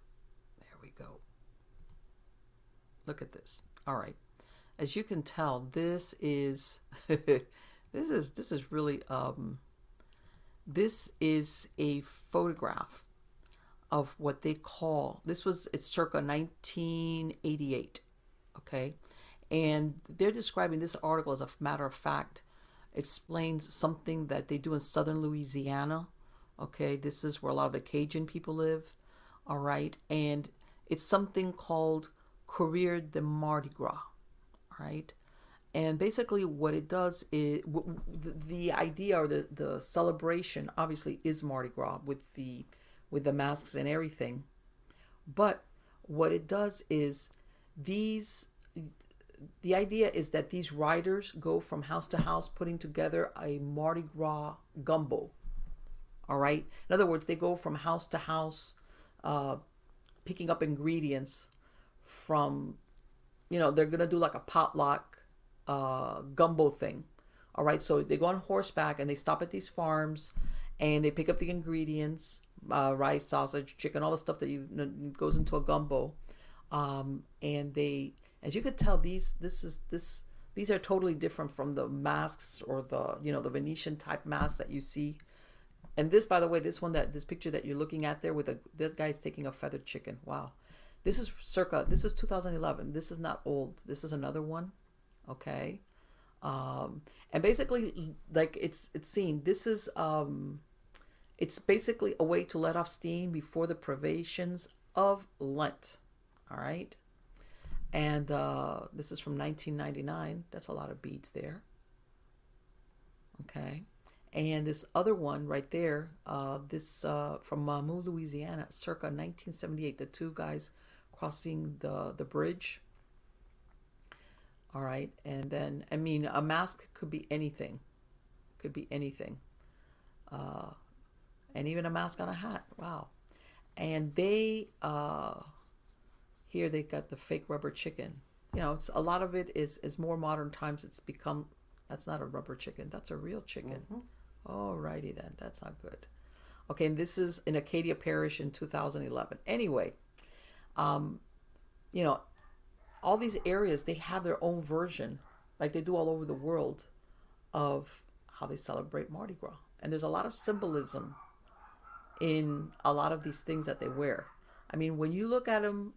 there we go. Look at this. All right, as you can tell, this is this is this is really um. This is a photograph of what they call, this was, it's circa nineteen eighty-eight, okay? And they're describing this article as a matter of fact, explains something that they do in southern Louisiana, okay? This is where a lot of the Cajun people live, all right? And it's something called Courier de Mardi Gras, all right? And basically what it does is, the idea or the, the celebration obviously is Mardi Gras with the with the masks and everything. But what it does is these, the idea is that these riders go from house to house putting together a Mardi Gras gumbo, all right? In other words, they go from house to house uh, picking up ingredients from, you know, they're gonna do like a potluck uh, gumbo thing, all right? So they go on horseback and they stop at these farms and they pick up the ingredients, Uh, rice, sausage, chicken, all the stuff that you goes into a gumbo, um, and they, as you could tell, these this is this these are totally different from the masks or the you know the Venetian type masks that you see. And this, by the way, this one that this picture that you're looking at there with a this guy's taking a feathered chicken. Wow, this is circa this is two thousand eleven. This is not old. This is another one, okay, um, and basically like it's it's seen. This is. Um, It's basically a way to let off steam before the privations of Lent, all right? And uh, this is from nineteen ninety-nine. That's a lot of beads there, okay? And this other one right there, uh, this uh, from Mamou, Louisiana, circa nineteen seventy-eight, the two guys crossing the, the bridge, all right? And then, I mean, a mask could be anything, could be anything, uh... and even a mask on a hat. Wow. And they, uh, here they got the fake rubber chicken. You know, it's a lot of it is, is more modern times. It's become, that's not a rubber chicken. That's a real chicken. Mm-hmm. Alrighty then. That's not good. Okay. And this is in Acadia Parish in two thousand eleven. Anyway, um, you know, all these areas, they have their own version. Like they do all over the world of how they celebrate Mardi Gras. And there's a lot of symbolism in a lot of these things that they wear. I mean, when you look at them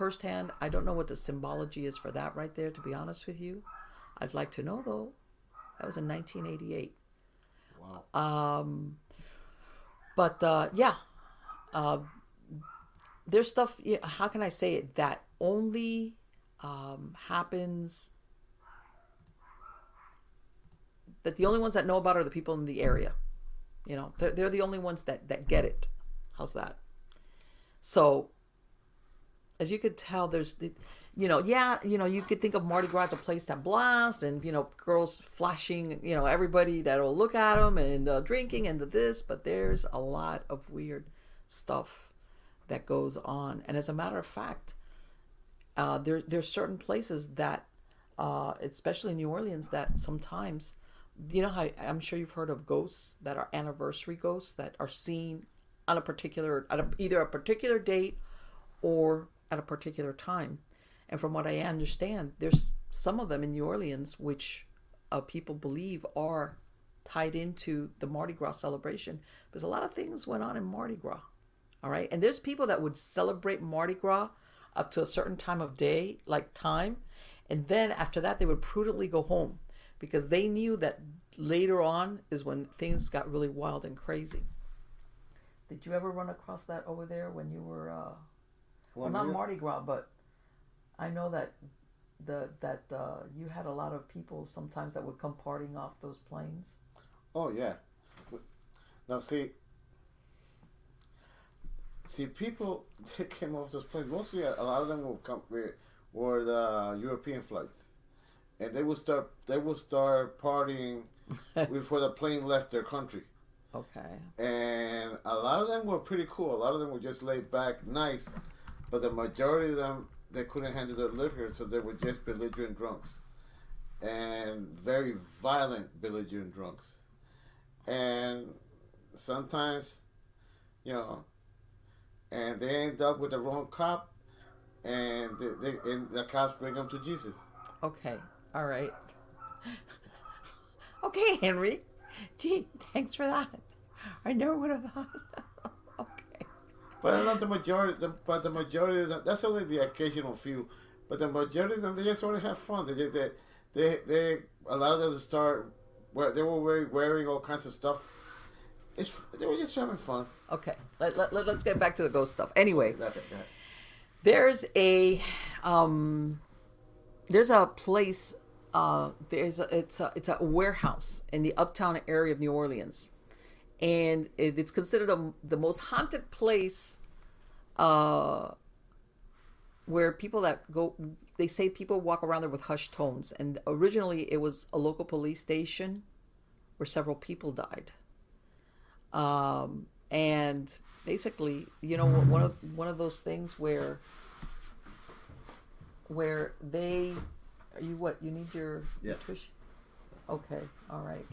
firsthand, I don't know what the symbology is for that right there, to be honest with you. I'd like to know, though. That was in nineteen eighty-eight. Wow. Um, but, uh, yeah. Uh, there's stuff, yeah, how can I say it, that only um, happens... that the only ones that know about are the people in the area. You know, they're, they're the only ones that, that get it. How's that? So, as you could tell, there's, you know, yeah, you know, you could think of Mardi Gras as a place that blasts and, you know, girls flashing, you know, everybody that'll look at them and the drinking and the this, but there's a lot of weird stuff that goes on. And as a matter of fact, uh, there, there's certain places that, uh, especially in New Orleans, that sometimes, you know, how I'm sure you've heard of ghosts that are anniversary ghosts that are seen on a particular, at a, either a particular date or at a particular time. And from what I understand, there's some of them in New Orleans, which uh, people believe are tied into the Mardi Gras celebration. Because a lot of things went on in Mardi Gras. All right. And there's people that would celebrate Mardi Gras up to a certain time of day, like time. And then after that, they would prudently go home because they knew that later on is when things got really wild and crazy. Did you ever run across that over there when you were, uh, well, not Mardi Gras, but I know that the that uh, you had a lot of people sometimes that would come partying off those planes. Oh yeah. Now see, see people that came off those planes. Mostly, a lot of them will come were the European flights, and they will start they will start partying before the plane left their country. Okay. And a lot of them were pretty cool. A lot of them were just laid back, nice, but the majority of them, they couldn't handle their liquor, so they were just belligerent drunks, and very violent belligerent drunks. And sometimes, you know, and they end up with the wrong cop, and, they, they, and the cops bring them to Jesus. Okay, all right. Okay, Henry. Gee, thanks for that. I never would have thought. But not the majority. The, but the majority of them, that's only the occasional few. But the majority of them, they just want to have fun. They, they, they, they. A lot of them start. They were wearing, wearing all kinds of stuff. It's they were just having fun. Okay, let let let's get back to the ghost stuff. Anyway, okay, there's a, um, there's a place. Uh, there's a, it's a it's a warehouse in the uptown area of New Orleans. And it's considered a, the most haunted place uh, where people that go, they say people walk around there with hushed tones. And originally it was a local police station where several people died. Um, and basically, you know, one of one of those things where where they, are you what, you need your yeah. nutrition? Okay, all right.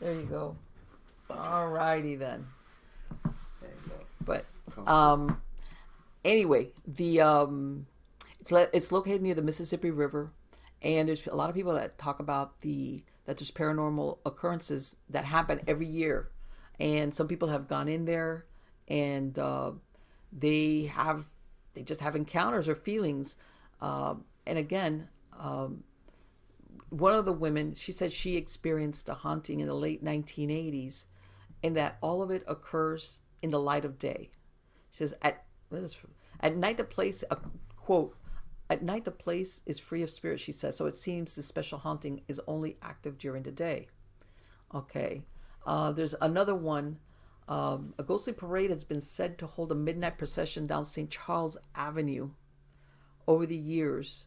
There you go. All righty then. There you go. But um, anyway, the um, it's le- it's located near the Mississippi River, and there's a lot of people that talk about the that there's paranormal occurrences that happen every year, and some people have gone in there, and uh, they have they just have encounters or feelings, uh, and again. Um, One of the women, she said she experienced a haunting in the late nineteen eighties and that all of it occurs in the light of day. She says, at what is, at night the place, uh, quote, at night the place is free of spirit, she says. So it seems this special haunting is only active during the day. Okay. Uh, there's another one. Um, a ghostly parade has been said to hold a midnight procession down Saint Charles Avenue over the years.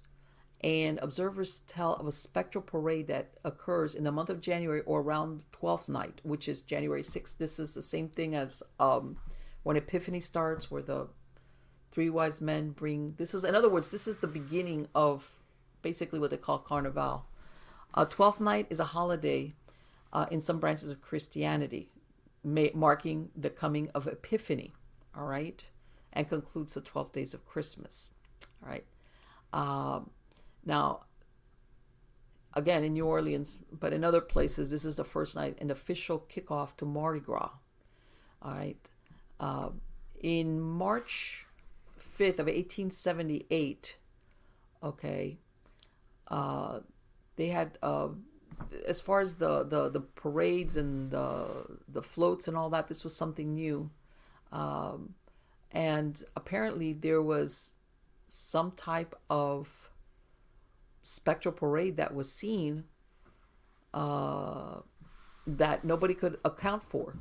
And observers tell of a spectral parade that occurs in the month of January or around twelfth night, which is January sixth. This is the same thing as um, when Epiphany starts, where the three wise men bring... This is, in other words, this is the beginning of basically what they call Carnival. Uh, twelfth night is a holiday uh, in some branches of Christianity, may, marking the coming of Epiphany, all right? And concludes the twelve days of Christmas, all right? Um... Now, again, in New Orleans, but in other places, this is the first night, an official kickoff to Mardi Gras. All right. Uh, in March fifth of eighteen seventy-eight, okay, uh, they had, uh, as far as the, the, the parades and the, the floats and all that, this was something new. Um, and apparently there was some type of spectral parade that was seen uh that nobody could account for.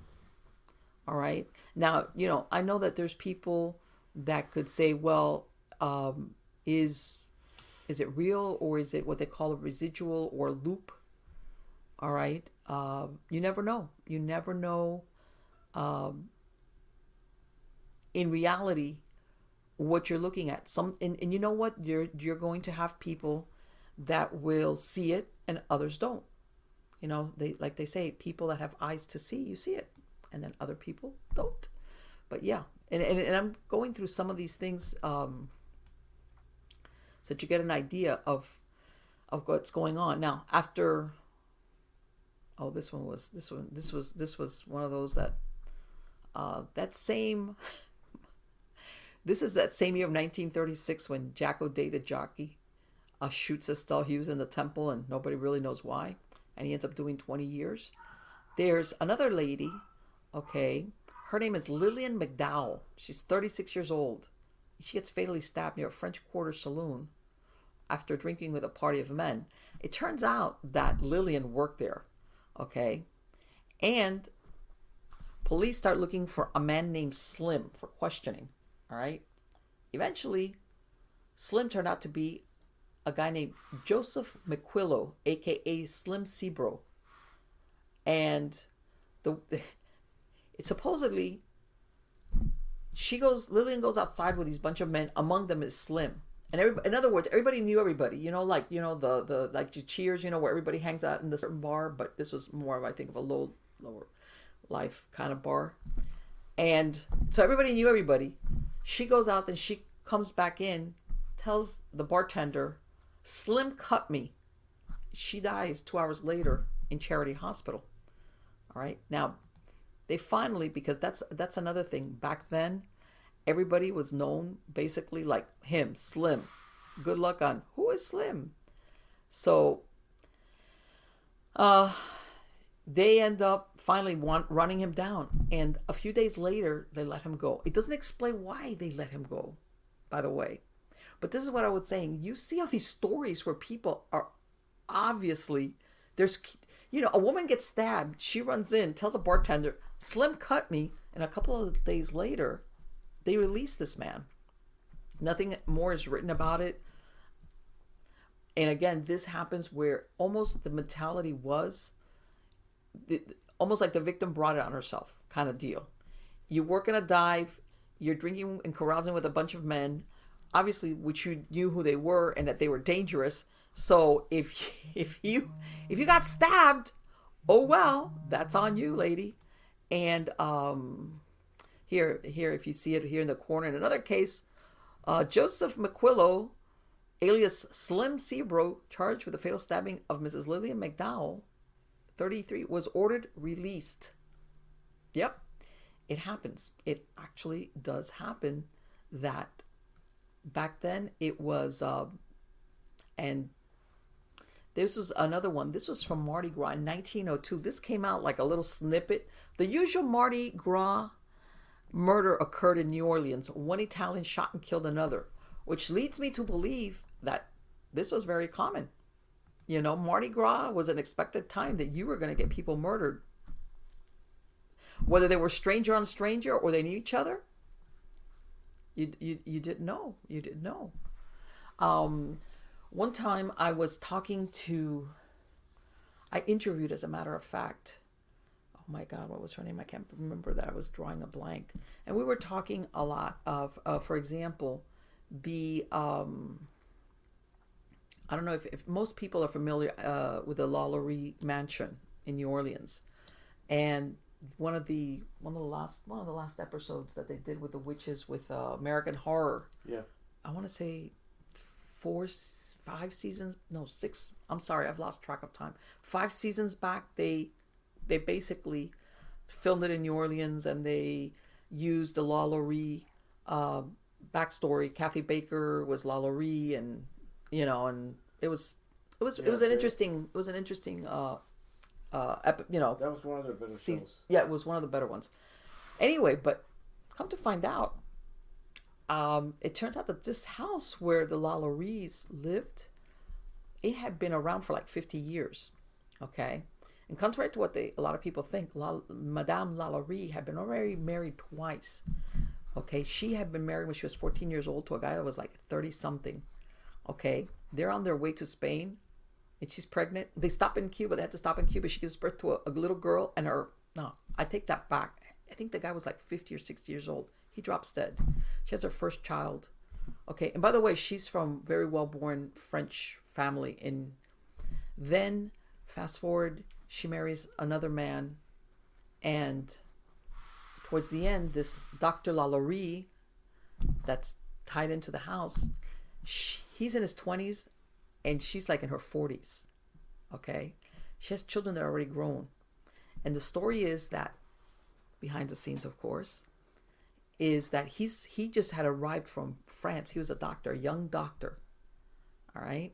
All right. Now, you know, I know that there's people that could say, well, um is is it real, or is it what they call a residual or loop? All right. Uh, you never know. You never know. Um, in reality, what you're looking at. Some and, and you know what? You're you're going to have people that will see it and others don't. You know, they like they say, people that have eyes to see, you see it. And then other people don't. But yeah. And and, and I'm going through some of these things um, so that you get an idea of of what's going on. Now, after Oh, this one was this one this was this was one of those that uh, that same This is that same year of nineteen thirty-six when Jack O'Day, the jockey, uh, shoots Estelle Hughes in the temple, and nobody really knows why. And he ends up doing twenty years. There's another lady, okay, her name is Lillian McDowell. She's thirty-six years old. She gets fatally stabbed near a French Quarter saloon after drinking with a party of men. It turns out that Lillian worked there, okay? And police start looking for a man named Slim for questioning. All right. Eventually, Slim turned out to be a guy named Joseph McQuillow, a k a. Slim Cebro. And the it supposedly, she goes, Lillian goes outside with these bunch of men. Among them is Slim. And every, in other words, everybody knew everybody, you know, like, you know, the, the like the Cheers, you know, where everybody hangs out in this certain bar. But this was more of, I think, of a low, lower life kind of bar. And so everybody knew everybody. She goes out, then she comes back in, tells the bartender, Slim cut me. She dies two hours later in Charity Hospital. All right. Now, they finally, because that's that's another thing. Back then, everybody was known basically like him, Slim. Good luck on who is Slim. So uh, they end up finally want, running him down. And a few days later, they let him go. It doesn't explain why they let him go, by the way. But this is what I was saying. You see all these stories where people are obviously, there's, you know, a woman gets stabbed. She runs in, tells a bartender, Slim cut me. And a couple of days later, they release this man. Nothing more is written about it. And again, this happens where almost the mentality was, the, almost like the victim brought it on herself kind of deal. You work in a dive, you're drinking and carousing with a bunch of men, obviously, which you knew who they were and that they were dangerous. So if, if you, if you got stabbed, oh, well, that's on you, lady. And, um, here, here, if you see it here in the corner, in another case, uh, Joseph McQuillow, alias Slim Cebro, charged with the fatal stabbing of Missus Lillian McDowell, thirty-three, was ordered released. Yep. It happens. It actually does happen that back then it was, uh, and this was another one. This was from Mardi Gras in nineteen oh two. This came out like a little snippet. The usual Mardi Gras murder occurred in New Orleans. One Italian shot and killed another, which leads me to believe that this was very common. You know, Mardi Gras was an expected time that you were going to get people murdered. Whether they were stranger on stranger or they knew each other, you you, you didn't know. You didn't know. Um, one time I was talking to, I interviewed, as a matter of fact, oh my God, what was her name? I can't remember that. I was drawing a blank. And we were talking a lot of, uh, for example, the... Um, I don't know if, if most people are familiar uh, with the LaLaurie mansion in New Orleans, and one of the one of the last one of the last episodes that they did with the witches with uh, American Horror. Yeah, I want to say four, five seasons, no six. I'm sorry, I've lost track of time. Five seasons back, they they basically filmed it in New Orleans, and they used the LaLaurie uh, backstory. Kathy Baker was LaLaurie, and you know, and it was, it was, yeah, it was an great. interesting, it was an interesting, uh, uh, epi- you know, that was one of the better se- shows. Yeah, it was one of the better ones. Anyway, but come to find out, um, it turns out that this house where the LaLauries lived, it had been around for like fifty years. Okay. And contrary to what they, a lot of people think, La, Madame LaLaurie had been already married twice. Okay, she had been married when she was fourteen years old to a guy that was like thirty something. Okay, they're on their way to Spain and she's pregnant. They stop in Cuba. They had to stop in Cuba. She gives birth to a, a little girl and her, no, I take that back. I think the guy was like fifty or sixty years old. He drops dead. She has her first child. Okay, and by the way, she's from very well-born French family. And then fast forward, she marries another man, and towards the end, this Doctor LaLaurie that's tied into the house, she, he's in his twenties and she's like in her forties. Okay, she has children that are already grown. And the story is that, behind the scenes of course, is that he's he just had arrived from France. He was a doctor, a young doctor, all right?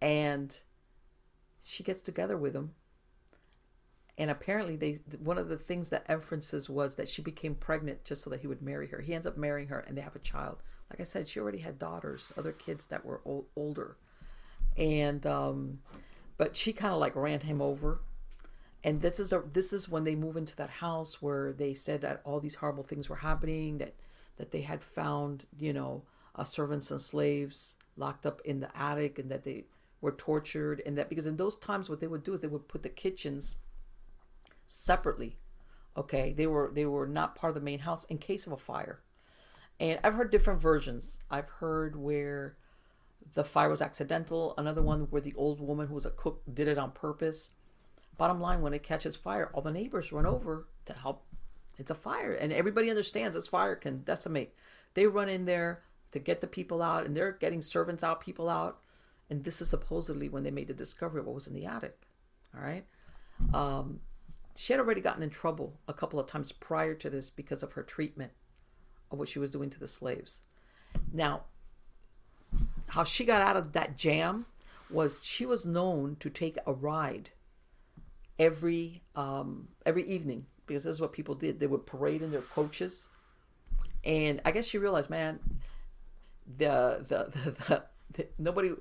And she gets together with him, and apparently they one of the things that inferences was that she became pregnant just so that he would marry her. He ends up marrying her, and they have a child. Like I said, she already had daughters, other kids that were old, older, and um, but she kind of like ran him over. And this is a this is when they move into that house where they said that all these horrible things were happening, that that they had found, you know, uh, servants and slaves locked up in the attic, and that they were tortured, and that because in those times what they would do is they would put the kitchens separately. Okay, they were they were not part of the main house in case of a fire. And I've heard different versions. I've heard where the fire was accidental, another one where the old woman who was a cook did it on purpose. Bottom line, when it catches fire, all the neighbors run over to help. It's a fire, and everybody understands this fire can decimate. They run in there to get the people out, and they're getting servants out, people out. And this is supposedly when they made the discovery of what was in the attic. All right. Um, she had already gotten in trouble a couple of times prior to this because of her treatment of what she was doing to the slaves. Now, how she got out of that jam was she was known to take a ride every um every evening, because this is what people did. They would parade in their coaches, and I guess she realized, man, the the, the, the, the nobody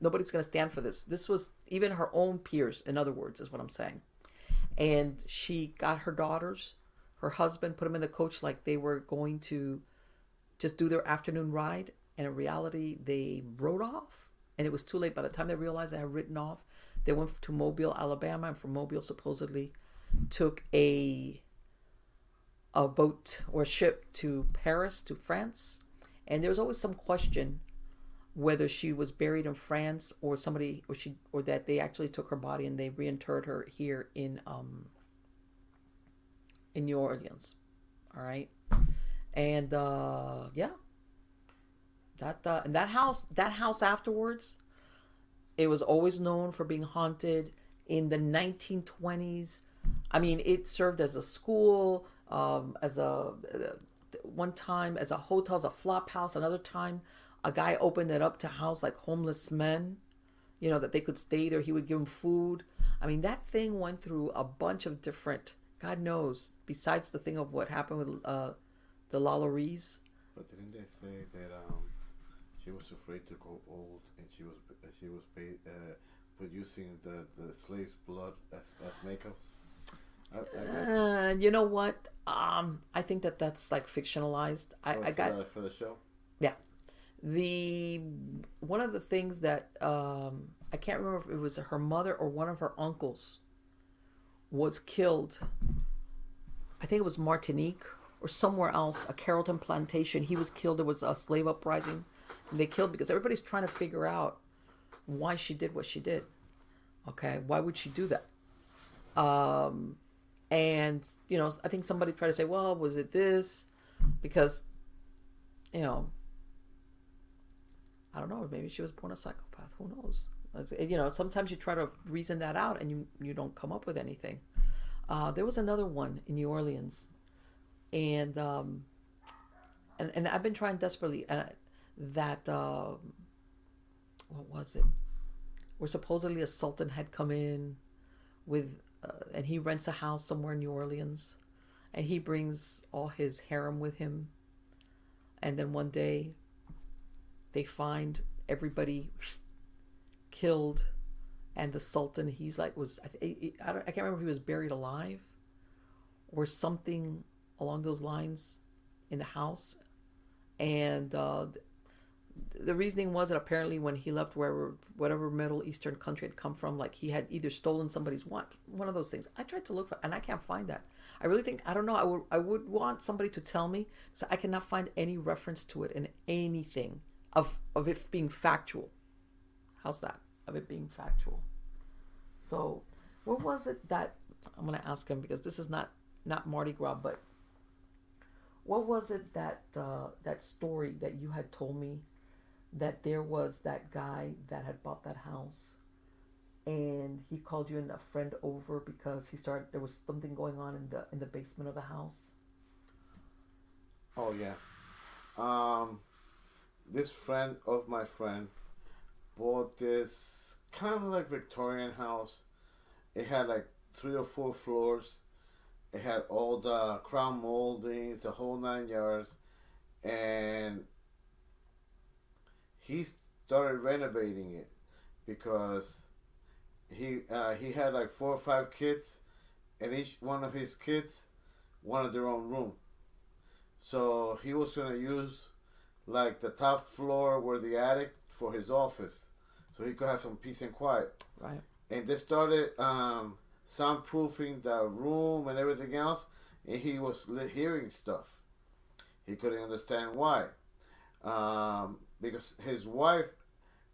nobody's gonna stand for this. This was even her own peers, in other words, is what I'm saying. And she got her daughters, her husband, put them in the coach like they were going to just do their afternoon ride, and in reality they rode off, and it was too late. By the time they realized they had ridden off, they went to Mobile, Alabama, and from Mobile supposedly took a a boat or ship to Paris, to France. And there was always some question whether she was buried in France or somebody or she or that they actually took her body and they reinterred her here in um in New Orleans. All right, and uh, yeah, that uh, and that house that house afterwards. It was always known for being haunted. In the nineteen twenties, I mean, it served as a school, um, as a uh, one time as a hotel, as a flop house. Another time, a guy opened it up to house like homeless men, you know, that they could stay there. He would give them food. I mean, that thing went through a bunch of different, God knows, besides the thing of what happened with uh, the LaLauries. But didn't they say that um, she was afraid to go old, and she was she was uh, producing the, the slave's blood as, as makeup? I, I uh, you know what? Um, I think that that's like fictionalized. I, oh, I got for the, for the show. Yeah, the one of the things that um, I can't remember if it was her mother or one of her uncles was killed. I think it was Martinique or somewhere else, a Carrollton plantation. He was killed. There was a slave uprising. They killed because everybody's trying to figure out why she did what she did. Okay, why would she do that? Um, and you know, I think somebody tried to say, well, was it this? Because, you know, I don't know. Maybe she was born a psychopath. Who knows? You know, sometimes you try to reason that out and you, you don't come up with anything. Uh, there was another one in New Orleans, and um, and and I've been trying desperately and. I, that uh, what was it where supposedly a sultan had come in with uh, and he rents a house somewhere in New Orleans, and he brings all his harem with him, and then one day they find everybody killed, and the sultan, he's like was I, I, don't, I can't remember if he was buried alive or something along those lines. in the house. And uh, the reasoning was that apparently when he left wherever, whatever Middle Eastern country had come from, like he had either stolen somebody's watch, one of those things. I tried to look for, and I can't find that. I really think, I don't know, I would, I would want somebody to tell me, because I cannot find any reference to it in anything of, of it being factual. How's that? Of it being factual. So what was it that, I'm going to ask him, because this is not, not Mardi Gras, but what was it that, uh, that story that you had told me, that there was that guy that had bought that house and he called you and a friend over because he started, there was something going on in the, in the basement of the house? Oh yeah. Um, this friend of my friend bought this kind of like Victorian house. It had like three or four floors. It had all the crown moldings, the whole nine yards. And he started renovating it because he uh, he had like four or five kids, and each one of his kids wanted their own room. So he was going to use like the top floor where the attic for his office, so he could have some peace and quiet. Right. And they started um, soundproofing the room and everything else, and he was hearing stuff. He couldn't understand why. Um... Because his wife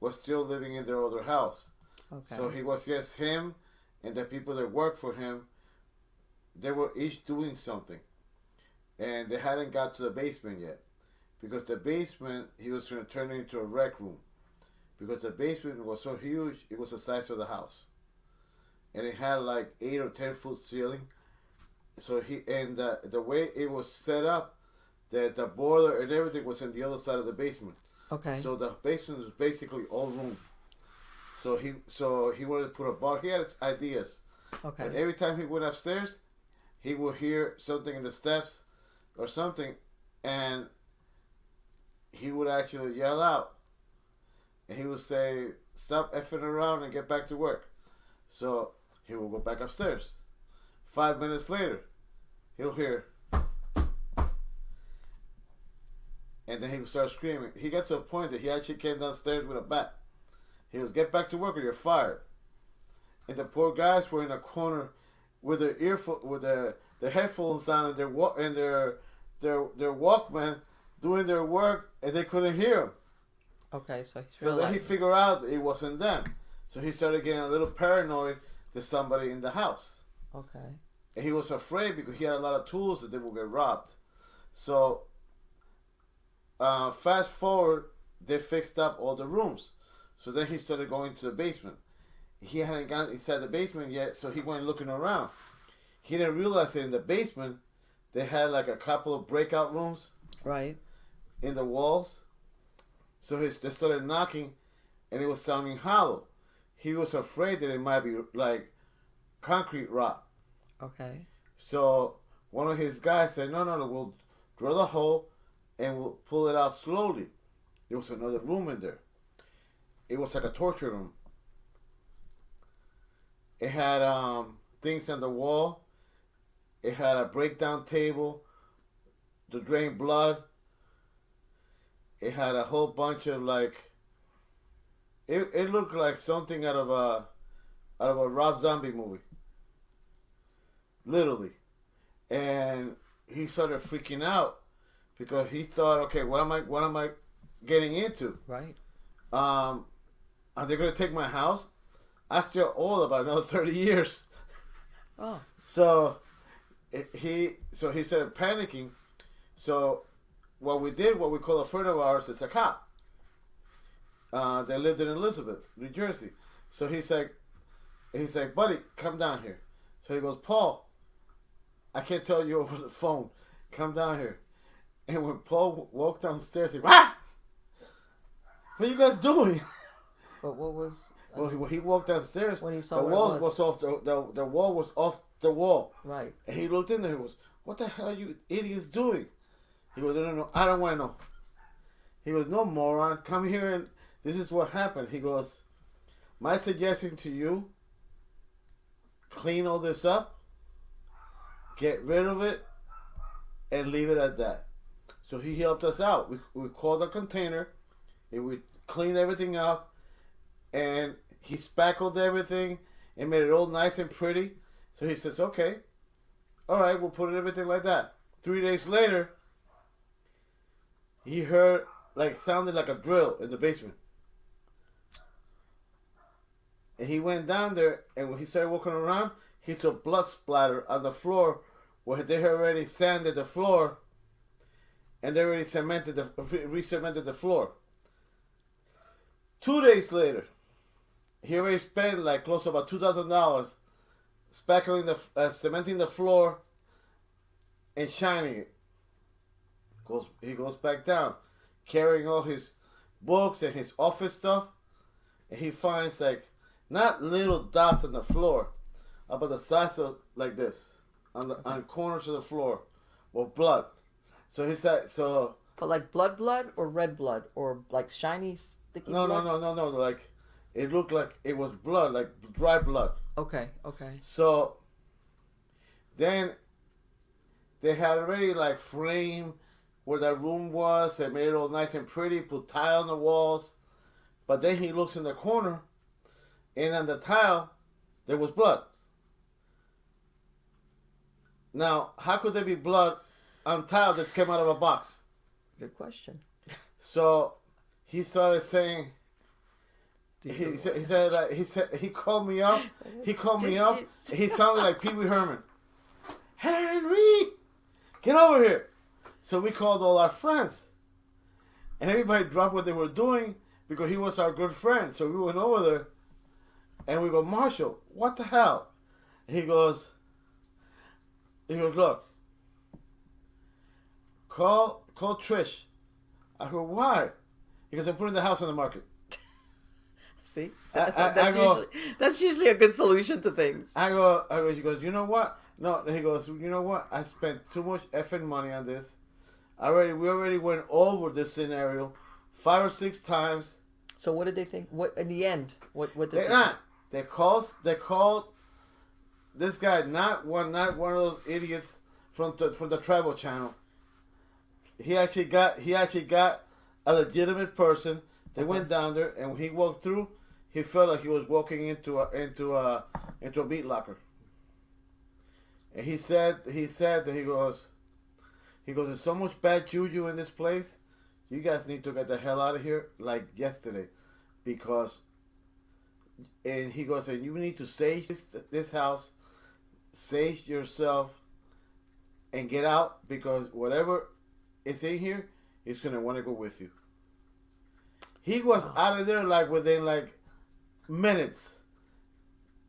was still living in their other house. Okay. So he was just him and the people that worked for him. They were each doing something. And they hadn't got to the basement yet. Because the basement, he was going to turn it into a rec room. Because the basement was so huge, it was the size of the house. And it had like eight or ten foot ceiling. So he, and the, the way it was set up, that the boiler and everything was on the other side of the basement. Okay. So the basement was basically all room. So he so he wanted to put a bar. He had ideas. Okay. And every time he went upstairs, he would hear something in the steps or something, and he would actually yell out. And he would say, "Stop effing around and get back to work." So he would go back upstairs. Five minutes later, he'll hear, and then he would start screaming. He got to a point that he actually came downstairs with a bat. He was, "Get back to work or you're fired." And the poor guys were in a corner with their earful, with their, their headphones down and their walk, and their their their Walkman, doing their work, and they couldn't hear him. Okay, so he so then he figured out it wasn't them. So he started getting a little paranoid that somebody in the house. Okay. And he was afraid because he had a lot of tools that they would get robbed. So. Uh, fast forward, they fixed up all the rooms. So then he started going to the basement. He hadn't gotten inside the basement yet, so he went looking around. He didn't realize that in the basement, they had like a couple of breakout rooms. Right. In the walls. So he, they started knocking, and it was sounding hollow. He was afraid that it might be like concrete rock. Okay. So one of his guys said, no, no, no, we'll drill a hole, and we'll pull it out slowly. There was another room in there. It was like a torture room. It had um, things on the wall. It had a breakdown table to drain blood. It had a whole bunch of like. It it looked like something out of a, out of a Rob Zombie movie. Literally, and he started freaking out. Because he thought, okay, what am I, what am I getting into? Right. Um, are they going to take my house? I still owe about another thirty years. Oh. So, it, he, so he started panicking. So, what we did, what we call a friend of ours, is a cop. Uh, they lived in Elizabeth, New Jersey. So he's like, he's like, buddy, come down here. So he goes, Paul, I can't tell you over the phone. Come down here. And when Paul walked downstairs, he went, ah! What are you guys doing? But what was? I mean, well, he, when he walked downstairs, when he saw the wall was. was off the, the the wall was off the wall. Right. And he looked in there. He was, what the hell are you idiots doing? He goes, no, no, no, I don't want to know. He goes, no, moron, come here and this is what happened. He goes, my suggestion to you: clean all this up, get rid of it, and leave it at that. So he helped us out. We we called a container, and we cleaned everything up, and he spackled everything and made it all nice and pretty. So he says, okay, all right, we'll put it everything like that. Three days later, he heard, like, sounded like a drill in the basement. And he went down there, and when he started walking around, he saw blood splatter on the floor where they had already sanded the floor, and they already cemented the, re-cemented the floor. Two days later, he already spent like close to about two thousand dollars spackling the, uh, cementing the floor and shining it. Goes, he goes back down, carrying all his books and his office stuff, and he finds like not little dots on the floor, about the size of like this, on the on corners of the floor, with blood. So he said, so. But like blood, blood or red blood or like shiny sticky. No, blood? no, no, no, no. Like it looked like it was blood, like dry blood. Okay, okay. So then they had already like framed where that room was and made it all nice and pretty, put tile on the walls. But then he looks in the corner, and on the tile, there was blood. Now, how could there be blood on tile that came out of a box? Good question. So he started saying, he said, he said, like, he said, he called me up. He called me up. He sounded like Pee Wee Herman. Henry, get over here. So we called all our friends, and everybody dropped what they were doing because he was our good friend. So we went over there, and we go, Marshall, what the hell? And he goes, he goes, look, call call Trish. I go, why? He goes, I'm putting the house on the market. See, that, I, I, that's, I go, usually, that's usually a good solution to things. I go, I go. He goes, you know what? No, he goes, you know what? I spent too much effing money on this. I already, we already went over this scenario five or six times. So what did they think? What in the end? What what did they? Not. They called. They called this guy not one, not one of those idiots from the, from the Travel Channel. He actually got. He actually got a legitimate person. They okay. went down there, and when he walked through, he felt like he was walking into a into a into a meat locker. And he said he said that he goes, he goes, there's so much bad juju in this place. You guys need to get the hell out of here like yesterday, because. And he goes, and you need to sage this, this house, sage yourself, and get out, because whatever is in here is gonna want to go with you. He was out of there like within like minutes.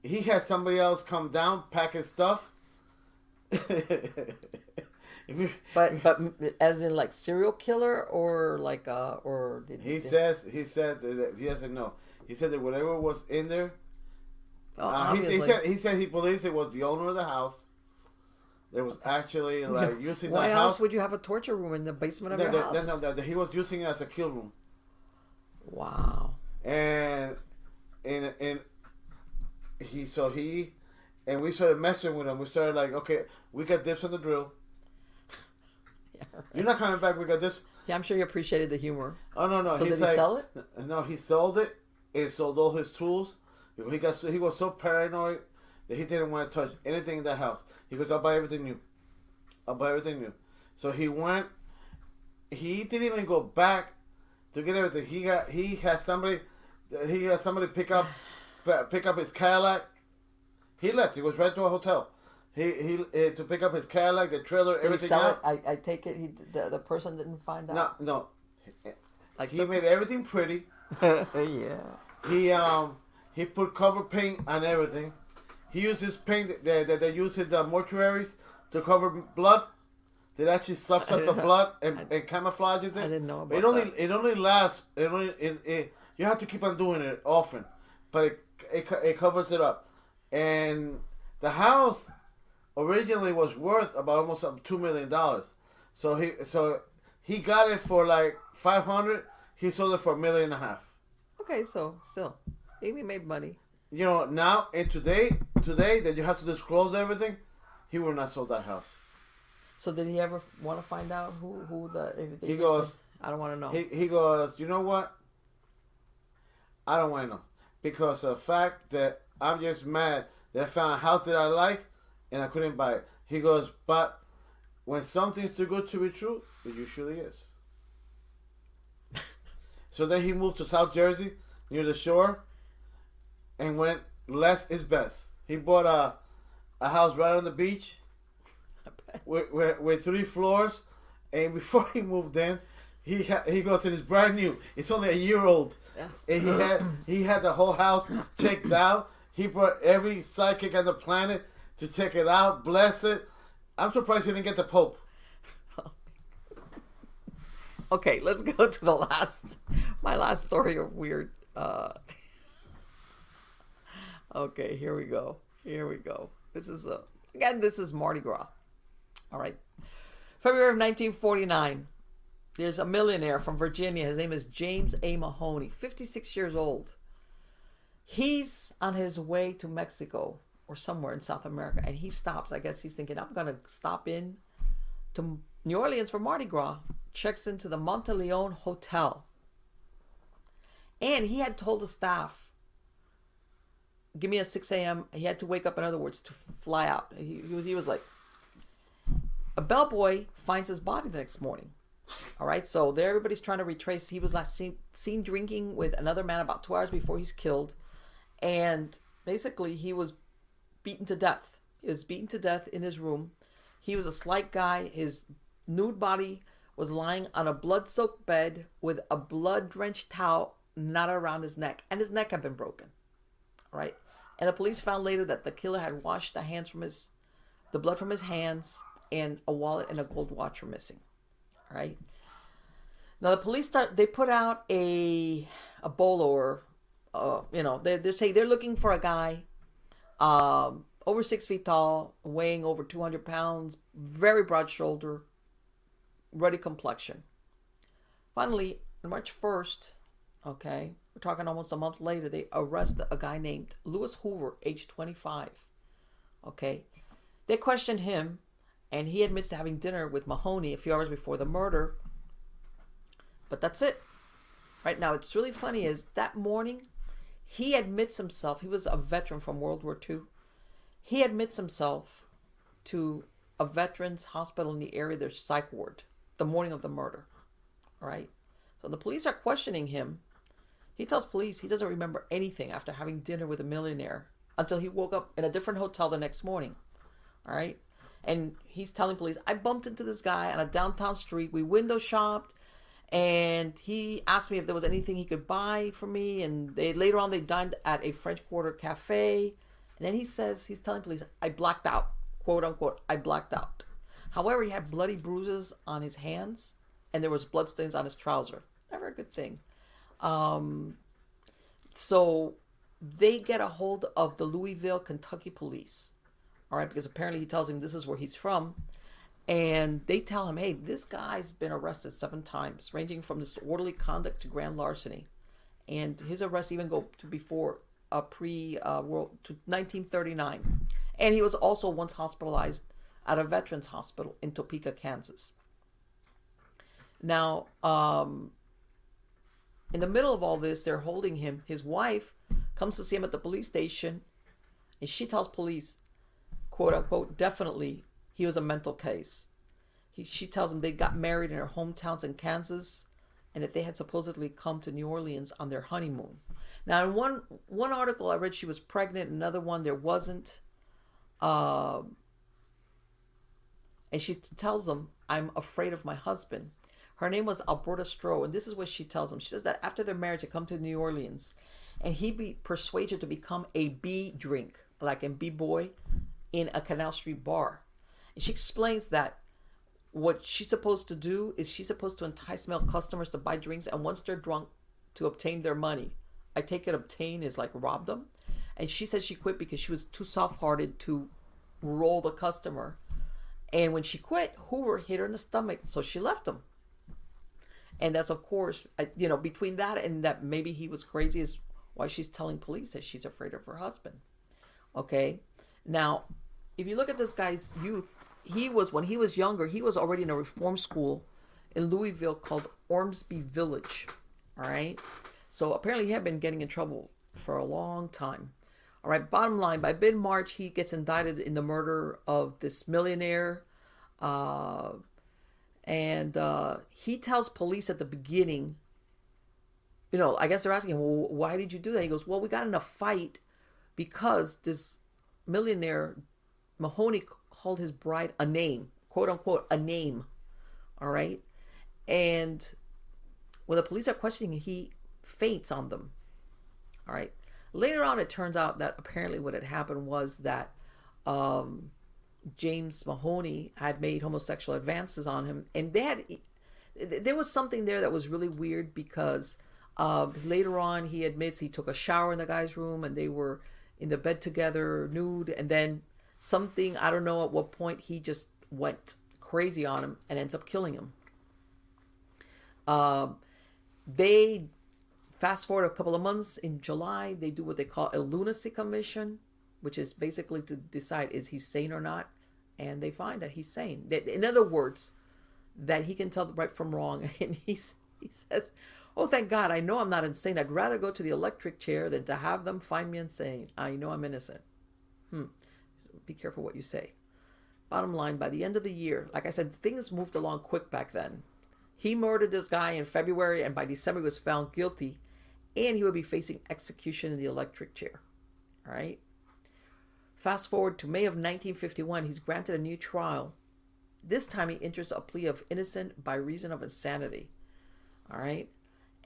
He had somebody else come down, pack his stuff. but but as in like serial killer or like uh or did he, he says he said that he doesn't know. He said that whatever was in there. Oh, uh, he, he said he said he believes it was the owner of the house. There was actually like using the house. Why else would you have a torture room in the basement of the, your the, house? No, no, he was using it as a kill room. Wow. And and and he so he and we started messing with him. We started like, okay, we got dips on the drill. Yeah, right. You're not coming back. We got dips. Yeah, I'm sure you appreciated the humor. Oh no no. So He's did like, he sell it? No, he sold it. And sold all his tools. He got so, he was so paranoid that he didn't want to touch anything in that house. He goes, I'll buy everything new. I'll buy everything new. So he went. He didn't even go back to get everything. He got he had somebody he had somebody pick up pick up his Cadillac. He left. He was right to a hotel. He he uh, to pick up his Cadillac, the trailer, everything. He sell out. It? I I take it he the, the person didn't find out. No no. Like he something... made everything pretty. Yeah. He um he put cover paint on everything. He used his paint that they, they, they used in the mortuaries to cover blood. That actually sucks up the blood and, I, and camouflages it. I didn't know about it only, that. It only lasts. It only it, it, you have to keep on doing it often, but it, it it covers it up. And the house originally was worth about almost two million dollars. So he so he got it for like five hundred. He sold it for a million and a half. Okay, so still, he made money. You know now and today today that you have to disclose everything, he would not sold that house. So did he ever want to find out who who the? If they he goes. Said, I don't want to know. He he goes. You know what? I don't want to know because of the fact that I'm just mad that I found a house that I like and I couldn't buy it. He goes, but when something's too good to be true, it usually is. So then he moved to South Jersey near the shore, and went less is best. He bought a a house right on the beach. With, with, with three floors, and before he moved in, he ha- he goes, it's brand new. It's only a year old, yeah. And he had he had the whole house checked out. He brought every psychic on the planet to check it out, bless it. I'm surprised he didn't get the Pope. Okay, let's go to the last, my last story of weird. Uh... Okay, here we go. Here we go. This is a again. This is Mardi Gras. All right. February of nineteen forty-nine, there's a millionaire from Virginia. His name is James A. Mahoney, fifty-six years old. He's on his way to Mexico or somewhere in South America, and he stops. I guess he's thinking, I'm going to stop in to New Orleans for Mardi Gras. Checks into the Monteleone Hotel. And he had told the staff, give me a six a.m. He had to wake up, in other words, to fly out. He, he, was, he was like... A bellboy finds his body the next morning. All right, so there everybody's trying to retrace. He was last seen, seen drinking with another man about two hours before he's killed. And basically, he was beaten to death. He was beaten to death in his room. He was a slight guy. His nude body was lying on a blood-soaked bed with a blood-drenched towel knotted around his neck. And his neck had been broken. All right, and the police found later that the killer had washed the hands from his, the blood from his hands, and a wallet and a gold watch were missing. All right. Now the police start, they put out a a bolo or, uh, you know, they they say they're looking for a guy, um, over six feet tall, weighing over two hundred pounds, very broad shoulder, ruddy complexion. Finally, on March first, okay, we're talking almost a month later, they arrest a guy named Lewis Hoover, age twenty-five. Okay, they questioned him. And he admits to having dinner with Mahoney a few hours before the murder. But that's it. Right now, what's really funny is that morning, he admits himself. He was a veteran from World War Two. He admits himself to a veterans hospital in the area, their psych ward, the morning of the murder. All right. So the police are questioning him. He tells police he doesn't remember anything after having dinner with a millionaire until he woke up in a different hotel the next morning. All right. And he's telling police, I bumped into this guy on a downtown street. We window shopped, and he asked me if there was anything he could buy for me. And they later on, they dined at a French Quarter cafe. And then he says, he's telling police, I blacked out, quote unquote, I blacked out. However, he had bloody bruises on his hands, and there was bloodstains on his trouser. Never a good thing. Um, so they get a hold of the Louisville, Kentucky police. All right, because apparently he tells him this is where he's from. And they tell him, hey, this guy's been arrested seven times, ranging from disorderly conduct to grand larceny. And his arrests even go to before uh, pre uh, world to nineteen thirty-nine. And he was also once hospitalized at a veterans hospital in Topeka, Kansas. Now, um, in the middle of all this, they're holding him. His wife comes to see him at the police station, and she tells police, quote unquote, definitely he was a mental case. He, she tells him they got married in her hometowns in Kansas and that they had supposedly come to New Orleans on their honeymoon. Now, in one one article I read, she was pregnant. Another one, there wasn't. Uh, and she tells them, I'm afraid of my husband. Her name was Alberta Stroh. And this is what she tells him. She says that after their marriage, they come to New Orleans and he be persuaded to become a bee drink, like in B-boy, in a Canal Street bar. And she explains that what she's supposed to do is she's supposed to entice male customers to buy drinks, and once they're drunk, to obtain their money. I take it obtain is like rob them. And she said she quit because she was too soft-hearted to roll the customer. And when she quit, Hoover hit her in the stomach, so she left him. And that's, of course, you know, between that and that maybe he was crazy is why she's telling police that she's afraid of her husband. Okay? Now, if you look at this guy's youth, he was, when he was younger, he was already in a reform school in Louisville called Ormsby Village. All right. So apparently he had been getting in trouble for a long time. All right. Bottom line, by mid-March, he gets indicted in the murder of this millionaire. Uh, and uh, he tells police at the beginning, you know, I guess they're asking him, well, why did you do that? He goes, well, we got in a fight because this millionaire Mahoney called his bride a name, quote unquote, a name. All right. And when the police are questioning him, he faints on them. All right. Later on, it turns out that apparently what had happened was that um, James Mahoney had made homosexual advances on him. And they had, there was something there that was really weird because uh, later on he admits he took a shower in the guy's room and they were in the bed together, nude. And then something, I don't know at what point, he just went crazy on him and ends up killing him. Uh, they fast forward a couple of months. In July, they do what they call a lunacy commission, which is basically to decide is he sane or not, and they find that he's sane. In other words, that he can tell right from wrong, and he's, he says, oh, thank God, I know I'm not insane. I'd rather go to the electric chair than to have them find me insane. I know I'm innocent. Hmm. Be careful what you say. Bottom line, by the end of the year, like I said, things moved along quick back then. He murdered this guy in February, and by December he was found guilty, and he would be facing execution in the electric chair. All right. Fast forward to May of nineteen fifty-one, he's granted a new trial. This time he enters a plea of innocent by reason of insanity. All right.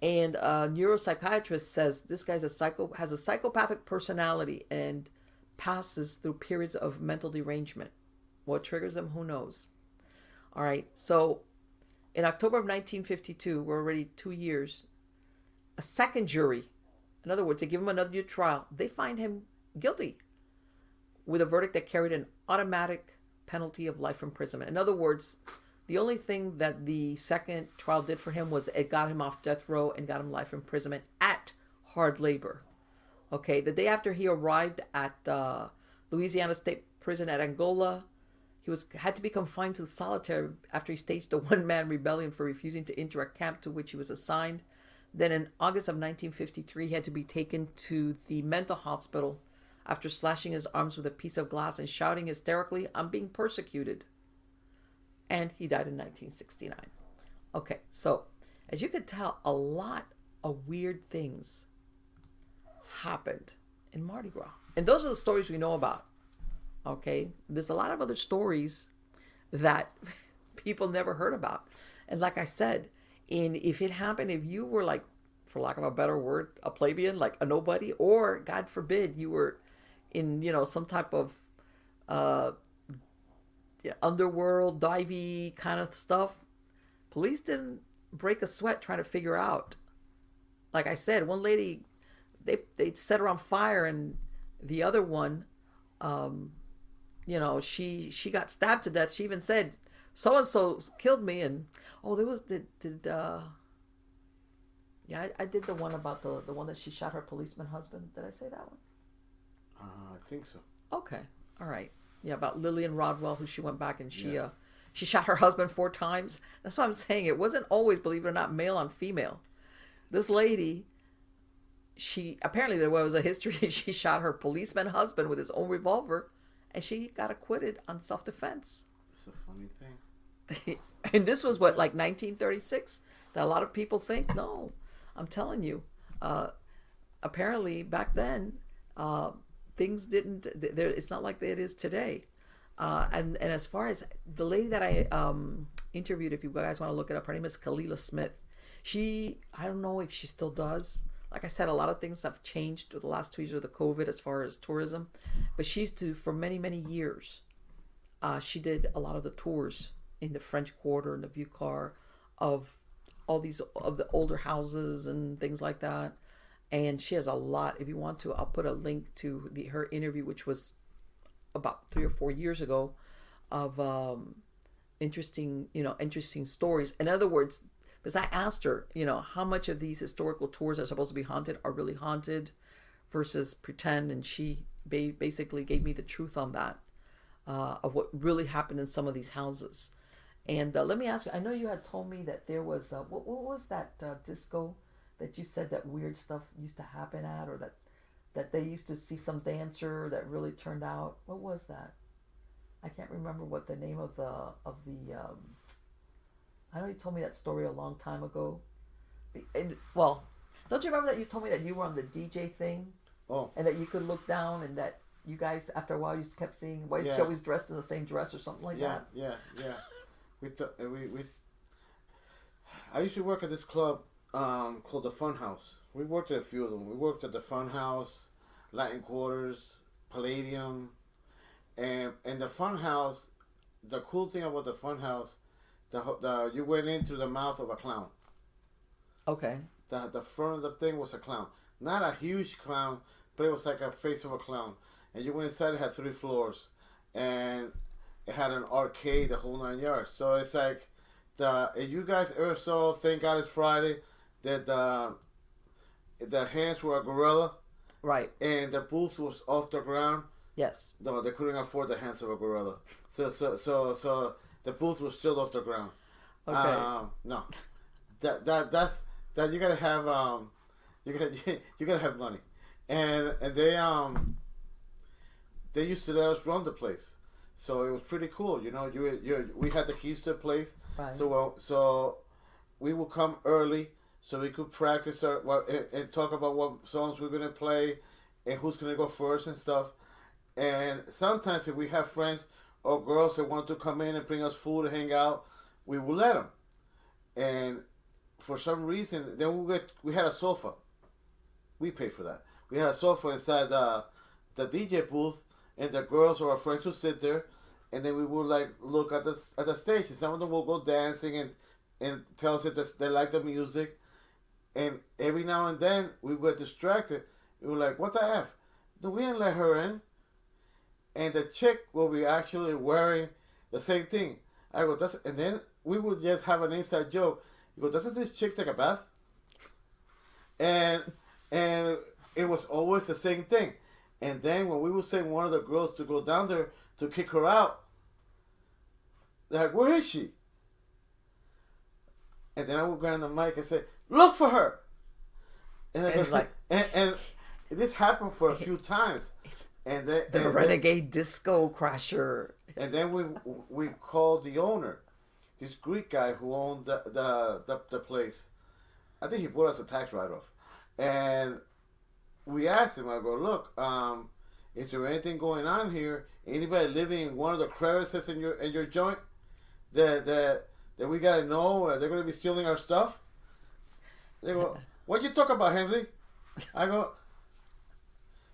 And a neuropsychiatrist says this guy's a psycho has a psychopathic personality and passes through periods of mental derangement. What triggers them? Who knows? All right. So in October of nineteen fifty-two, we're already two years, a second jury, in other words, they give him another new trial. They find him guilty with a verdict that carried an automatic penalty of life imprisonment. In other words, the only thing that the second trial did for him was it got him off death row and got him life imprisonment at hard labor. Okay, the day after he arrived at uh, Louisiana State Prison at Angola, he was had to be confined to solitary after he staged a one-man rebellion for refusing to enter a camp to which he was assigned. Then in August of nineteen fifty-three, he had to be taken to the mental hospital after slashing his arms with a piece of glass and shouting hysterically, "I'm being persecuted." And he died in nineteen sixty-nine. Okay, so as you could tell, a lot of weird things happened in Mardi Gras. And those are the stories we know about. Okay, there's a lot of other stories that people never heard about. And like I said, in if it happened, if you were like, for lack of a better word, a plebeian, like a nobody, or God forbid, you were in, you know, some type of uh, underworld, divey kind of stuff, police didn't break a sweat trying to figure out. Like I said, one lady, they they set her on fire, and the other one, um, you know, she, she got stabbed to death. She even said, so-and-so killed me. And, oh, there was, did, did, uh, yeah, I, I did the one about the, the one that she shot her policeman husband. Did I say that one? Uh, I think so. Okay. All right. Yeah. About Lillian Rodwell, who she went back and she, yeah. uh, she shot her husband four times. That's what I'm saying. It wasn't always, believe it or not, male on female. This lady, she, apparently there was a history. She shot her policeman husband with his own revolver, and she got acquitted on self-defense. It's a funny thing. And this was what, like nineteen thirty-six, that a lot of people think? No, I'm telling you. Uh, apparently back then, uh, things didn't, there, it's not like it is today. Uh, and, and as far as the lady that I um, interviewed, if you guys want to look it up, her name is Kalila Smith. She, I don't know if she still does. Like I said, a lot of things have changed with the last two years of the COVID as far as tourism, but she used to, for many, many years, uh, she did a lot of the tours in the French Quarter and the Vieux-Carre of all these of the older houses and things like that. And she has a lot. If you want to, I'll put a link to the, her interview, which was about three or four years ago, of um, interesting, you know, interesting stories. In other words, because I asked her, you know, how much of these historical tours that are supposed to be haunted are really haunted versus pretend. And she ba- basically gave me the truth on that. uh, of what really happened in some of these houses. And uh, let me ask you, I know you had told me that there was, uh, what, what was that uh, disco that you said that weird stuff used to happen at, or that, that they used to see some dancer that really turned out? What was that? I can't remember what the name of the, of the, um, I know you told me that story a long time ago. And, well, don't you remember that you told me that you were on the D J thing? Oh. And that you could look down and that you guys, after a while, you kept seeing, why is yeah. she always dressed in the same dress or something like yeah, that? Yeah, yeah, yeah. With the, we, with, I used to work at this club um, called the Fun House. We worked at a few of them. We worked at the Fun House, Latin Quarters, Palladium, and and the Fun House. The cool thing about the Fun House, the, the you went in through the mouth of a clown. Okay. The the front of the thing was a clown, not a huge clown, but it was like a face of a clown. And you went inside. It had three floors, and it had an arcade, the whole nine yards. So it's like, the if you guys ever saw Thank God It's Friday, that the the hands were a gorilla, right? And the booth was off the ground. Yes. No, they couldn't afford the hands of a gorilla, so so so so the booth was still off the ground. Okay. Um, no, that that that's that you gotta have um, you gotta you gotta have money, and and they um they used to let us run the place. So it was pretty cool, you know. You, you, we had the keys to the place, right. so well, so we would come early so we could practice our well, and, and talk about what songs we we're gonna play and who's gonna go first and stuff. And sometimes if we have friends or girls that wanted to come in and bring us food and hang out, we would let them. And for some reason, then we get we had a sofa. We paid for that. We had a sofa inside the the D J booth. And the girls or our friends would sit there, and then we would like look at the at the stage. And some of them will go dancing and, and tell us that they like the music. And every now and then we were distracted. We were like, "What the f? We didn't let her in." And the chick will be actually wearing the same thing. I go, "That's," and then we would just have an inside joke. You go, "Doesn't this chick take a bath?" And and it was always the same thing. And then when we would send one of the girls to go down there to kick her out, they're like, "Where is she?" And then I would grab the mic and say, "Look for her." And, and it's like, and, and this happened for a few times. And then the and renegade then, disco crasher. And then we we called the owner, this Greek guy who owned the the, the, the place. I think he bought us a tax write-off, and. We asked him, I go, "Look, um, is there anything going on here? Anybody living in one of the crevices in your in your joint that that, that we got to know? They're going to be stealing our stuff?" They go, "What you talk about, Henry?" I go,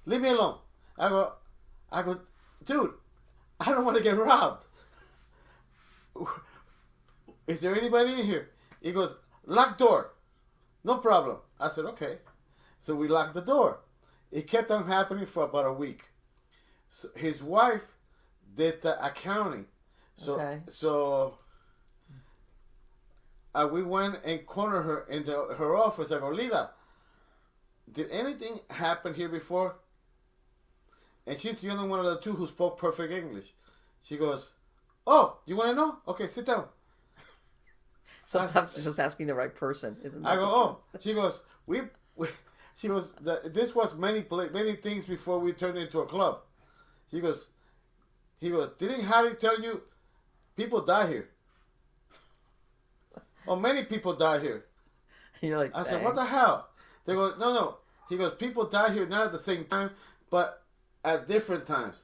"Leave me alone." I go, I go, "Dude, I don't want to get robbed. Is there anybody in here?" He goes, "Locked door." "No problem." I said, "Okay." So we locked the door. It kept on happening for about a week. So his wife did the accounting. So okay. so uh, we went and cornered her in the, her office. I go, "Lila, did anything happen here before?" And she's the only one of the two who spoke perfect English. She goes, "Oh, you want to know? Okay, sit down." Sometimes I, it's just asking the right person, isn't it? I go, "Oh." She goes, we... we She was. The, this was many play, many things before we turned into a club. She goes. He goes. "Didn't Harry tell you, people die here? Oh, many people die here." You're like, I Thanks. said, "What the hell?" They go, "No, no." He goes, "People die here not at the same time, but at different times.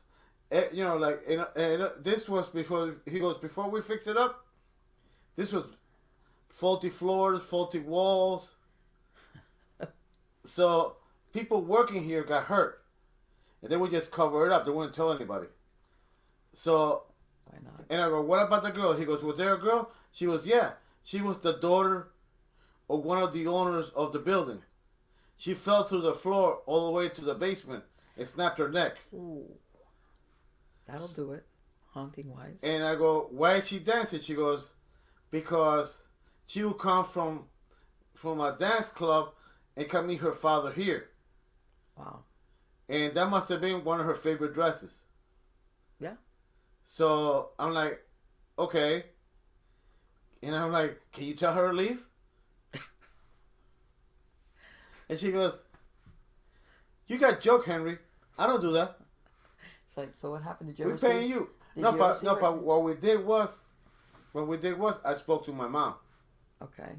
It, you know, like and, and this was before." He goes, "Before we fixed it up, this was faulty floors, faulty walls." So people working here got hurt, and they would just cover it up. They wouldn't tell anybody. So, why not? And I go, "What about the girl?" He goes, "Was there a girl?" She goes, "Yeah. She was the daughter of one of the owners of the building. She fell through the floor all the way to the basement and snapped her neck." Ooh, that'll do it, haunting wise. And I go, "Why is she dancing?" She goes, "Because she would come from from a dance club and come meet her father here." Wow. And that must have been one of her favorite dresses. Yeah. So I'm like, okay. And I'm like, can you tell her to leave? And she goes, you got a joke, Henry. I don't do that. It's like, so what happened? Did you We're ever paying see? you. Did no, you but no, her? but what we did was, what we did was, I spoke to my mom. Okay.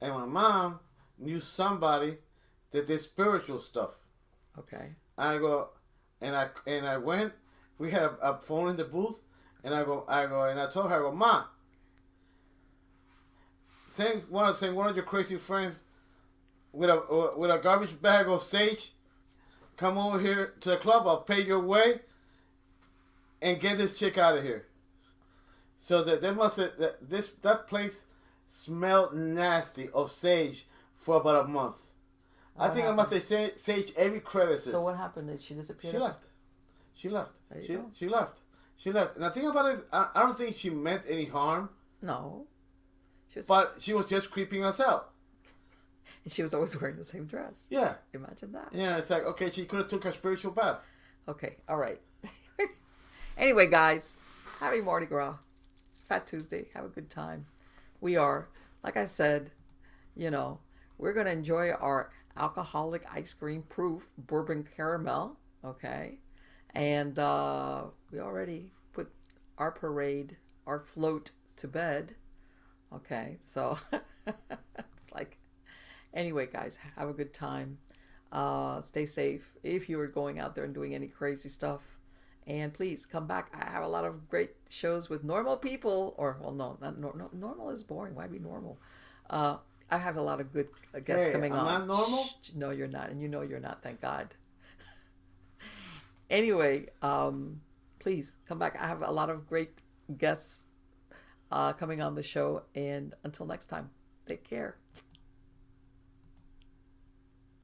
And my mom knew somebody that did spiritual stuff. Okay. I go, and I and I went. We had a, a phone in the booth, and I go, I go, and I told her, I go, Ma, send one of send one of your crazy friends with a with a garbage bag of sage. Come over here to the club. I'll pay your way. And get this chick out of here. So that they must have, that this that place smelled nasty of sage for about a month. What I think happened? I must have sage, sage every crevice. So what happened? Did she disappear? She left. She left. She go. she left. She left. And the thing about it is, I, I don't think she meant any harm. No. She was, but she was just creeping us out. And she was always wearing the same dress. Yeah. Imagine that. Yeah, it's like, okay, she could have took her spiritual bath. Okay, all right. Anyway, guys, happy Mardi Gras. Fat Tuesday. Have a good time. We are, like I said, you know, we're going to enjoy our alcoholic ice cream proof bourbon caramel, okay? And uh, we already put our parade, our float to bed, okay? So it's like, anyway, guys, have a good time. Uh, stay safe if you are going out there and doing any crazy stuff. And please come back. I have a lot of great shows with normal people. Or, well, no, not nor- no, normal is boring. Why be normal? Uh, I have a lot of good guests hey, coming I'm on. I'm not normal? Shh, no, you're not. And you know you're not, thank God. Anyway, um, please come back. I have a lot of great guests uh, coming on the show. And until next time, take care.